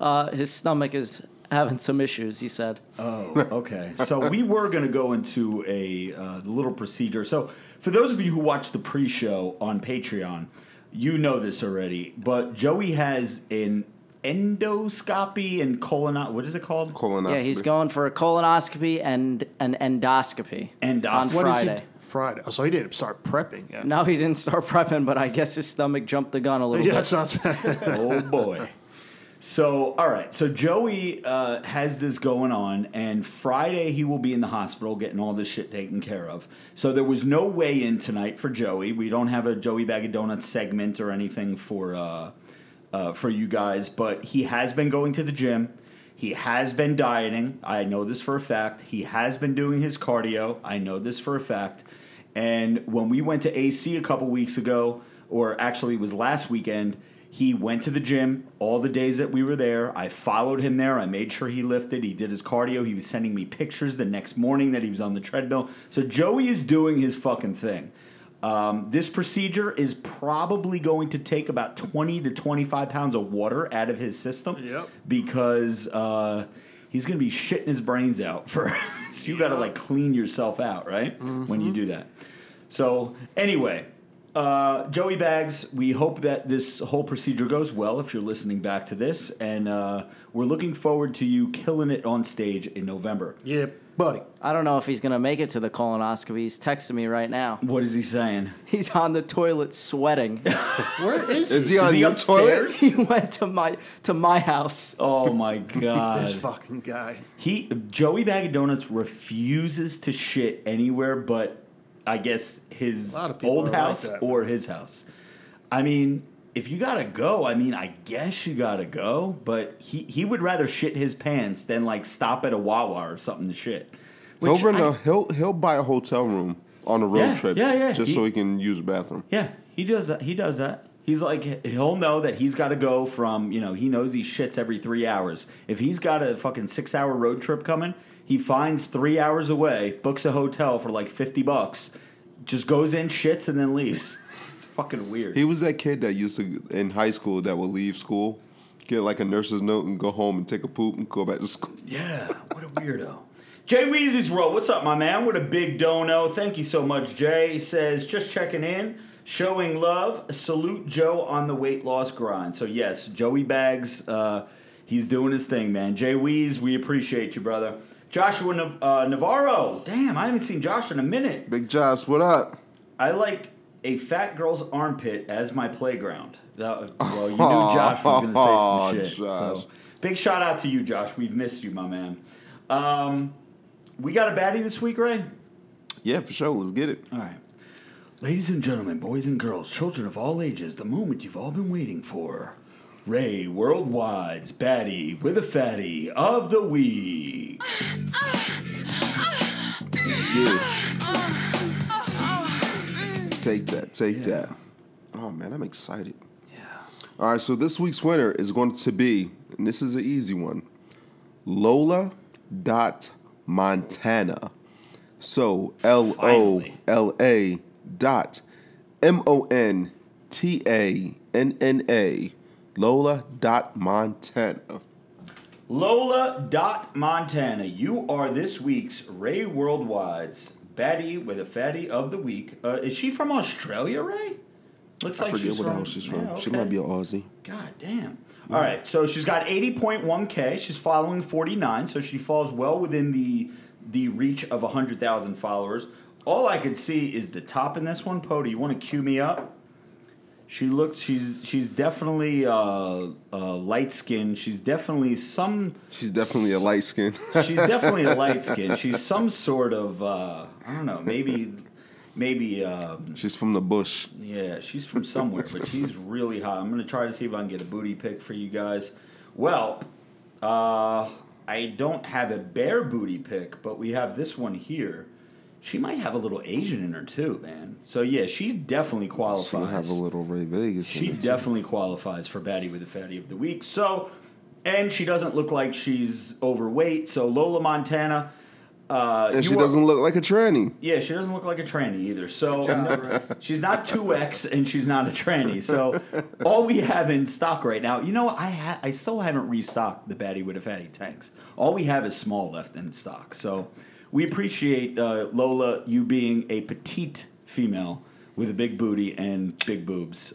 Or? His stomach is having some issues, he said. Oh, okay. So we were going to go into a little procedure. So for those of you who watch the pre-show on Patreon, you know this already, but Joey has an endoscopy and colonoscopy. What is it called? Colonoscopy. Yeah, he's going for a colonoscopy and an endoscopy. On Friday. Friday. Oh, so he didn't start prepping yet. No, he didn't start prepping, but I guess his stomach jumped the gun a little bit. Oh, boy. So, all right. So Joey has this going on, and Friday he will be in the hospital getting all this shit taken care of. So there was no weigh in tonight for Joey. We don't have a Joey Bag of Donuts segment or anything for you guys, but he has been going to the gym. He has been dieting. I know this for a fact. He has been doing his cardio. I know this for a fact. And when we went to AC a couple weeks ago, or actually it was last weekend, he went to the gym all the days that we were there. I followed him there. I made sure he lifted. He did his cardio. He was sending me pictures the next morning that he was on the treadmill. So Joey is doing his fucking thing. This procedure is probably going to take about 20 to 25 pounds of water out of his system. Yep. Because he's going to be shitting his brains out. So you got to, clean yourself out, right? Mm-hmm. When you do that. So anyway... Joey Bags, we hope that this whole procedure goes well if you're listening back to this, and we're looking forward to you killing it on stage in November. Yeah, buddy. I don't know if he's going to make it to the colonoscopy. He's texting me right now. What is he saying? He's on the toilet sweating. Where is he? Is he on your toilet? He went to my house. Oh, my God. This fucking guy. Joey Bag of Donuts refuses to shit anywhere but... I guess his old house or his house. I mean, if you gotta go, I guess you gotta go. But he would rather shit his pants than stop at a Wawa or something to shit. He'll buy a hotel room on a road trip. Just so he can use a bathroom. Yeah, he does that. He's like, he'll know that he's got to go from, you know, he knows he shits every 3 hours. If he's got a fucking 6-hour road trip coming, he finds 3 hours away, books a hotel for like $50, just goes in, shits, and then leaves. It's fucking weird. He was that kid that used to, in high school, that would leave school, get like a nurse's note, and go home and take a poop and go back to school. Yeah, what a weirdo. Jay Weezy's World, what's up, my man? What a big dono. Thank you so much, Jay. He says, just checking in. Showing love, salute Joe on the weight loss grind. So, yes, Joey Bags, he's doing his thing, man. Jay Weez, we appreciate you, brother. Joshua Navarro. Damn, I haven't seen Josh in a minute. Big Josh, what up? I like a fat girl's armpit as my playground. Well, you knew Josh was going to say some shit. So, big shout out to you, Josh. We've missed you, my man. We got a baddie this week, Ray? Yeah, for sure. Let's get it. All right. Ladies and gentlemen, boys and girls, children of all ages, the moment you've all been waiting for. Ray Worldwide's Baddie with a Fatty of the Week. Yeah. Take that. Oh, man, I'm excited. Yeah. All right, so this week's winner is going to be, and this is an easy one, Lola.Montana. So, Lola. Montana. Lola.Montana. Lola.Montana. You are this week's Ray Worldwide's Baddie with a Fatty of the Week. Is she from Australia, Ray? Looks like she's from... I forget what house she's from. Yeah, okay. She might be an Aussie. God damn. Yeah. All right, so she's got 80.1K. She's following 49, so she falls well within the reach of 100,000 followers. All I could see is the top in this one. Pody, you want to cue me up? She's definitely light skinned. She's definitely a light skin. She's some sort of I don't know. Maybe. She's from the bush. Yeah, she's from somewhere, but she's really hot. I'm gonna try to see if I can get a booty pic for you guys. Well, I don't have a bare booty pic, but we have this one here. She might have a little Asian in her, too, man. So, yeah, she definitely qualifies. She might have a little Ray Vegas in her. She definitely qualifies for Baddie with the Fatty of the Week. So, and she doesn't look like she's overweight. So, Lola Montana. And she doesn't look like a tranny. Yeah, she doesn't look like a tranny either. So, she's not 2X and she's not a tranny. So, all we have in stock right now, you know, I still haven't restocked the Baddie with a Fatty tanks. All we have is small left in stock. So... we appreciate, Lola, you being a petite female with a big booty and big boobs.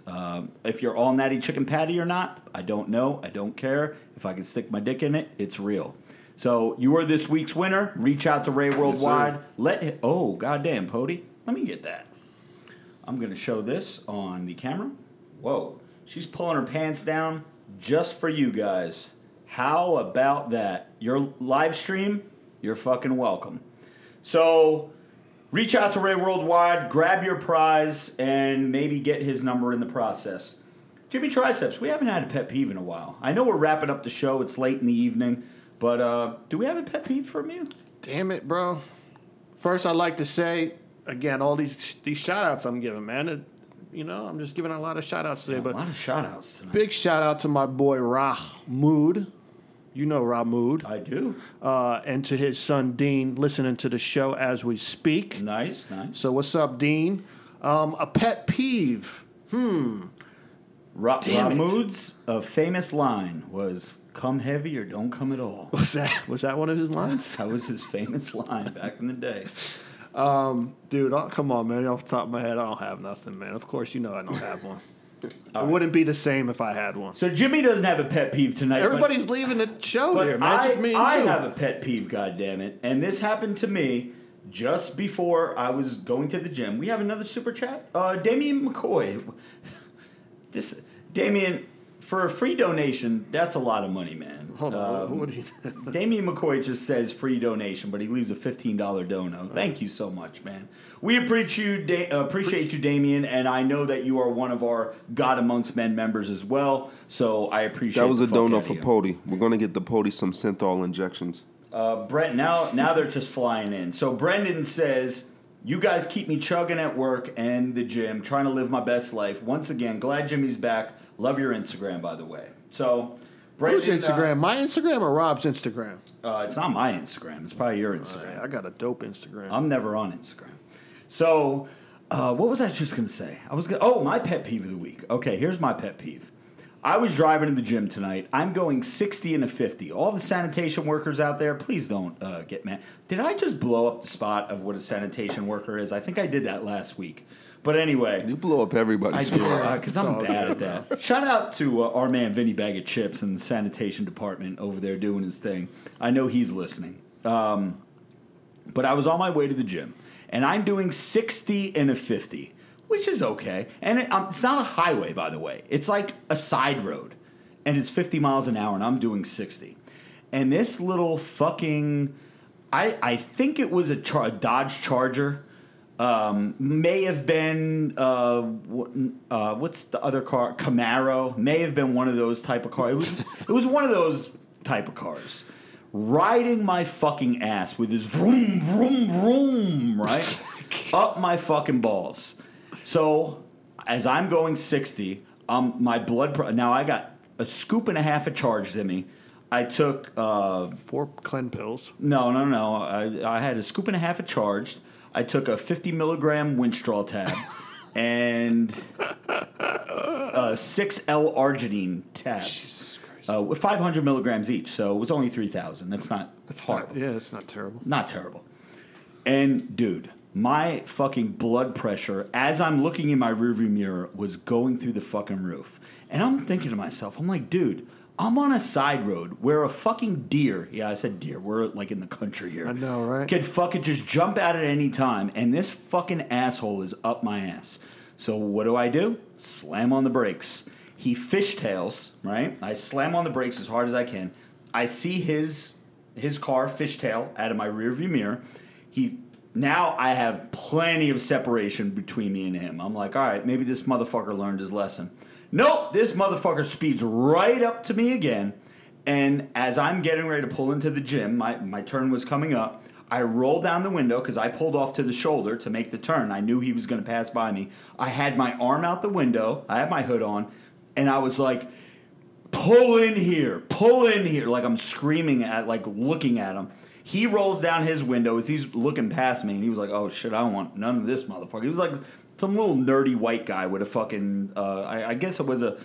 If you're all natty chicken patty or not, I don't know. I don't care. If I can stick my dick in it, it's real. So you are this week's winner. Reach out to Ray Worldwide. Yes, oh, goddamn, Pody. Let me get that. I'm going to show this on the camera. Whoa. She's pulling her pants down just for you guys. How about that? Your live stream... you're fucking welcome. So reach out to Ray Worldwide, grab your prize, and maybe get his number in the process. Jimmy Triceps, we haven't had a pet peeve in a while. I know we're wrapping up the show. It's late in the evening. But do we have a pet peeve from you? Damn it, bro. First, I'd like to say, again, all these shout-outs I'm giving, man. I'm just giving a lot of shout-outs today. Yeah, but a lot of shout-outs tonight. Big shout-out to my boy, Rahmood. You know Rahmood. I do. And to his son, Dean, listening to the show as we speak. Nice. So what's up, Dean? A pet peeve. Rahmood's famous line was, come heavy or don't come at all. Was that one of his lines? That was his famous line back in the day. Dude, come on, man. Off the top of my head, I don't have nothing, man. Of course you know I don't have one. All right. It wouldn't be the same if I had one. So Jimmy doesn't have a pet peeve tonight. Everybody's leaving the show here, man. Just me and I have a pet peeve, goddammit. And this happened to me just before I was going to the gym. We have another super chat. Damian McCoy. Damian, for a free donation, that's a lot of money, man. Hold on. What do you do? Damian McCoy just says free donation, but he leaves a $15 dono. Thank you so much, man. We appreciate you, Damian, and I know that you are one of our God Amongst Men members as well, so I appreciate that. That was a dono for Pody. We're going to get the Pody some synthol injections. Brent, now they're just flying in. So Brendan says, You guys keep me chugging at work and the gym, trying to live my best life. Once again, glad Jimmy's back. Love your Instagram, by the way. So, Brandon, whose Instagram? My Instagram or Rob's Instagram? It's not my Instagram. It's probably your Instagram. I got a dope Instagram. I'm never on Instagram. So, what was I just going to say? Oh, my pet peeve of the week. Okay, here's my pet peeve. I was driving to the gym tonight. I'm going 60 and a 50. All the sanitation workers out there, please don't get mad. Did I just blow up the spot of what a sanitation worker is? I think I did that last week. But anyway. You blow up everybody's spot. Because I'm bad at that. Shout out to our man, Vinny Baggett Chips, in the sanitation department over there doing his thing. I know he's listening. But I was on my way to the gym, and I'm doing 60 and a 50. Which is okay. And it's not a highway, by the way. It's like a side road. And it's 50 miles an hour, and I'm doing 60. And this little fucking... I think it was a Dodge Charger. May have been... what's the other car? Camaro. May have been one of those type of cars. It was one of those type of cars. Riding my fucking ass with his vroom, vroom, vroom, right? Up my fucking balls. So, as I'm going 60, my blood... now, I got a scoop and a half of charge in me. I took... 4 Clen pills. No. I had a scoop and a half of charge. I took a 50-milligram Winstrol tab and 6 L-arginine tabs. Jesus Christ. 500 milligrams each, so it was only 3,000. That's horrible. It's not terrible. Not terrible. And, dude... my fucking blood pressure, as I'm looking in my rearview mirror, was going through the fucking roof. And I'm thinking to myself, I'm like, dude, I'm on a side road where a fucking deer, yeah, I said deer, we're like in the country here. I know, right? Could fucking just jump out at any time, and this fucking asshole is up my ass. So what do? Slam on the brakes. He fishtails, right? I slam on the brakes as hard as I can. I see his car fishtail out of my rearview mirror. Now I have plenty of separation between me and him. I'm like, all right, maybe this motherfucker learned his lesson. Nope, this motherfucker speeds right up to me again. And as I'm getting ready to pull into the gym, my turn was coming up. I rolled down the window because I pulled off to the shoulder to make the turn. I knew he was going to pass by me. I had my arm out the window. I had my hood on. And I was like, pull in here. Like I'm screaming looking at him. He rolls down his window as he's looking past me, and he was like, oh, shit, I don't want none of this motherfucker. He was like some little nerdy white guy with a fucking, I guess it was a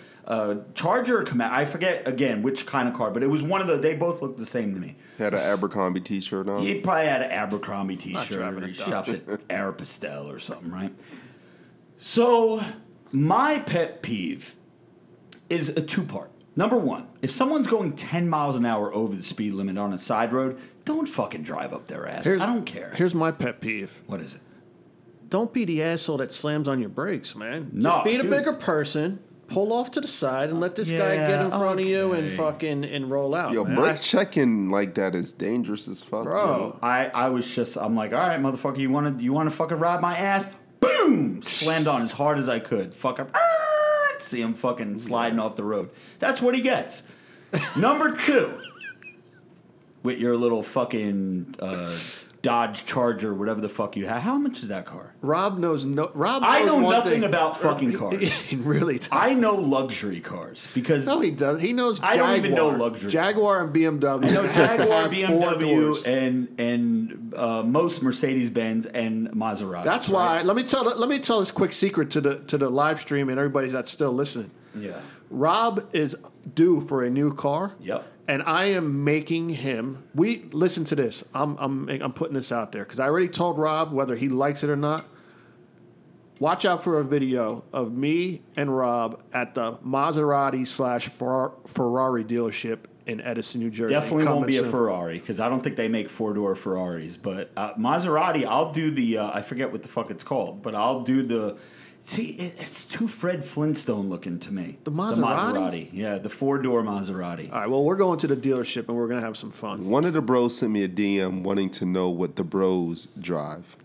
Charger or Camaro. I forget, again, which kind of car, but it was one of the, they both looked the same to me. Had an Abercrombie T-shirt on? He probably had an Abercrombie T-shirt, or he shopped at Aeropostale or something, right? So my pet peeve is a two-part. Number one, if someone's going 10 miles an hour over the speed limit on a side road, don't fucking drive up their ass. I don't care. Here's my pet peeve. What is it? Don't be the asshole that slams on your brakes, man. No, just be the bigger person. Pull off to the side and let this guy get in front of you and fucking roll out. Yo, brake checking like that is dangerous as fuck, bro. I'm like, all right, motherfucker, you want to fucking ride my ass? Boom! Slammed on as hard as I could. Fucker. See him fucking sliding off the road. That's what he gets. Number two, with your little fucking Dodge Charger, whatever the fuck you have. How much is that car? Rob knows no. Rob, knows I know one nothing thing. About fucking cars. He really does. I know luxury cars because no, he does. He knows. I don't even know luxury. Jaguar and BMW. I know Jaguar, BMW, and most Mercedes Benz and Maserati. That's right? Why. Let me tell this quick secret to the live stream and everybody that's still listening. Yeah. Rob is due for a new car. Yep. And I am making him. We listen to this. I'm putting this out there because I already told Rob whether he likes it or not. Watch out for a video of me and Rob at the Maserati / Ferrari dealership in Edison, New Jersey. Definitely won't be soon. A Ferrari because I don't think they make 4-door Ferraris. But Maserati, I'll do the. I forget what the fuck it's called, but I'll do the. See, it's too Fred Flintstone looking to me. The Maserati? Yeah, the 4-door Maserati. All right, well, we're going to the dealership, and we're going to have some fun. One of the bros sent me a DM wanting to know what the bros drive.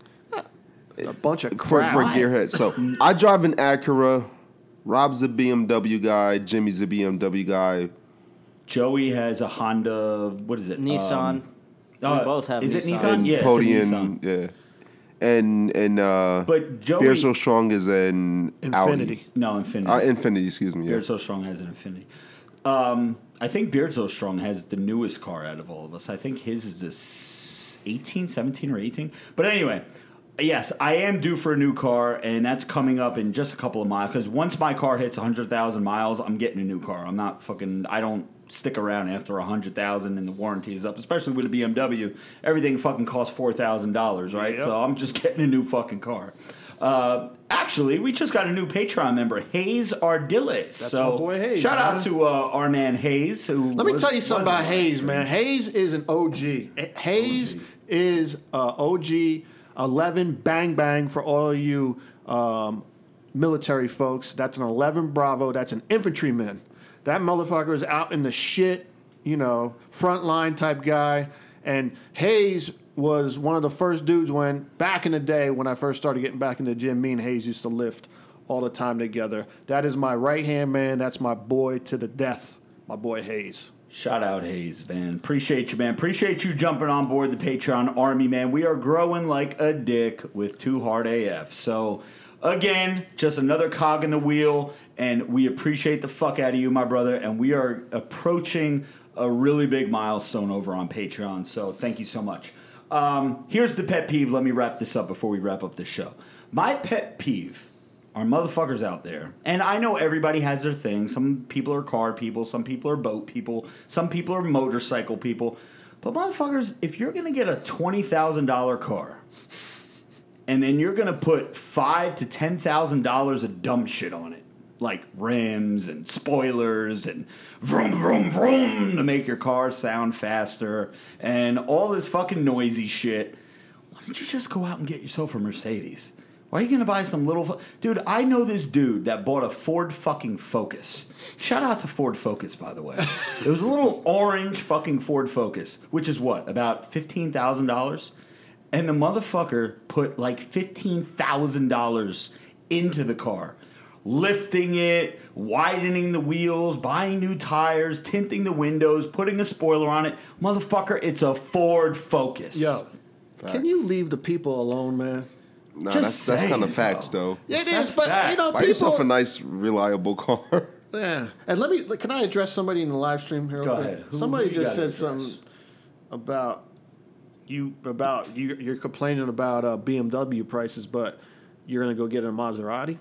A bunch of crap. For gearheads. So I drive an Acura. Rob's a BMW guy. Jimmy's a BMW guy. Joey has a Honda. What is it? Nissan. We both have Nissan. Is it Nissan? Yeah, Podium, it's a Nissan. Yeah. But Joey, Beard So Strong is an Infinity. Audi. No, Infinity. Infinity, excuse me. Yeah. Beard So Strong has an Infinity. I think Beard So Strong has the newest car out of all of us. I think his is this 18, 17, or 18. But anyway, yes, I am due for a new car, and that's coming up in just a couple of miles. Because once my car hits 100,000 miles, I'm getting a new car. I'm not fucking... I don't stick around after 100,000 and the warranty is up, especially with a BMW. Everything fucking costs $4,000, right? Yep. So I'm just getting a new fucking car. Actually, we just got a new Patreon member, Hayes Ardiles. That's so, my boy Hayes. Shout out to our man Hayes. Let me tell you something about Hayes, man. Hayes is an OG. Hayes is OG 11 bang bang for all you military folks. That's an 11 Bravo. That's an infantryman. That motherfucker is out in the shit, you know, frontline type guy. And Hayes was one of the first dudes when, back in the day, when I first started getting back in the gym, me and Hayes used to lift all the time together. That is my right-hand man. That's my boy to the death, my boy Hayes. Shout out, Hayes, man. Appreciate you, man. Appreciate you jumping on board the Patreon Army, man. We are growing like a dick with Too Hard AF. So, again, just another cog in the wheel. And we appreciate the fuck out of you, my brother. And we are approaching a really big milestone over on Patreon. So thank you so much. Here's the pet peeve. Let me wrap this up before we wrap up this show. My pet peeve are motherfuckers out there. And I know everybody has their thing. Some people are car people. Some people are boat people. Some people are motorcycle people. But motherfuckers, if you're going to get a $20,000 car... and then you're going to put $5,000 to $10,000 of dumb shit on it, like rims and spoilers and vroom, vroom, vroom to make your car sound faster and all this fucking noisy shit. Why don't you just go out and get yourself a Mercedes? Why are you going to buy some little... Dude, I know this dude that bought a Ford fucking Focus. Shout out to Ford Focus, by the way. It was a little orange fucking Ford Focus, which is what, about $15,000? And the motherfucker put like $15,000 into the car, lifting it, widening the wheels, buying new tires, tinting the windows, putting a spoiler on it. Motherfucker, it's a Ford Focus. Yo, facts. Can you leave the people alone, man? No, that's kind of facts, though. Yeah, it is, but fact. You know, buy yourself a nice, reliable car. Yeah, and can I address somebody in the live stream here? Go ahead. Somebody just said something about. You're complaining about BMW prices, but you're gonna go get a Maserati.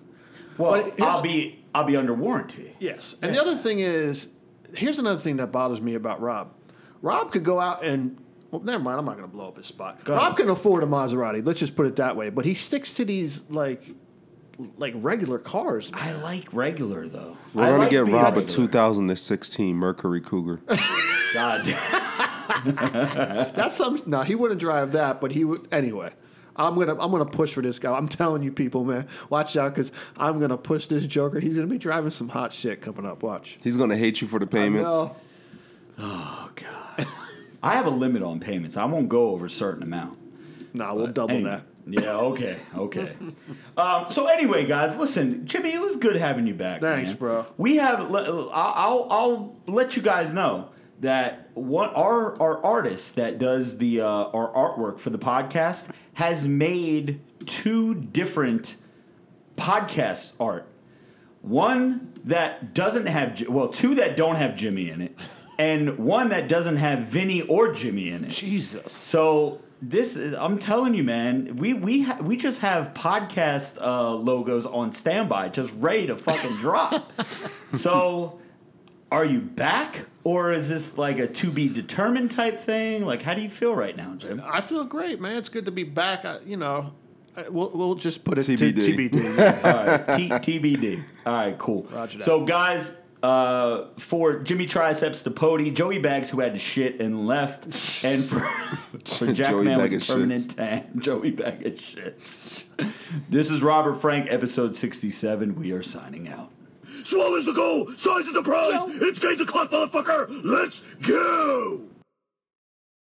Well, I'll be under warranty. Yes, and the other thing is, here's another thing that bothers me about Rob. Rob could go out and never mind. I'm not gonna blow up his spot. Rob can afford a Maserati. Let's just put it that way. But he sticks to these like regular cars. Man. I like regular though. We're gonna get Rob a 2016 Mercury Cougar. God damn. That's some. No, he wouldn't drive that, but he would anyway. I'm gonna push for this guy. I'm telling you, people, man, watch out because I'm gonna push this joker. He's gonna be driving some hot shit coming up. Watch. He's gonna hate you for the payments. I know. Oh God. I have a limit on payments. I won't go over a certain amount. Nah, we'll double that. Yeah. Okay. So anyway, guys, listen, Jimmy, it was good having you back. Thanks, man. Bro. We have. I'll let you guys know. That what our artist that does the our artwork for the podcast has made two different podcast art. One that doesn't have two that don't have Jimmy in it, and one that doesn't have Vinny or Jimmy in it. Jesus. So this is, I'm telling you, man, we just have podcast logos on standby, just ready to fucking drop. So. Are you back, or is this like a to-be-determined type thing? Like, how do you feel right now, Jim? I feel great, man. It's good to be back. We'll just put it TBD. TBD. All right, TBD. All right, cool. Roger that. So, guys, for Jimmy Triceps, the Pody, Joey Bags, who had to shit and left, and for Jack Man with permanent tan, Joey Baggett Chips. This is Robert Frank, episode 67. We are signing out. Swallows the goal, size is the prize. It's game to clock, motherfucker. Let's go.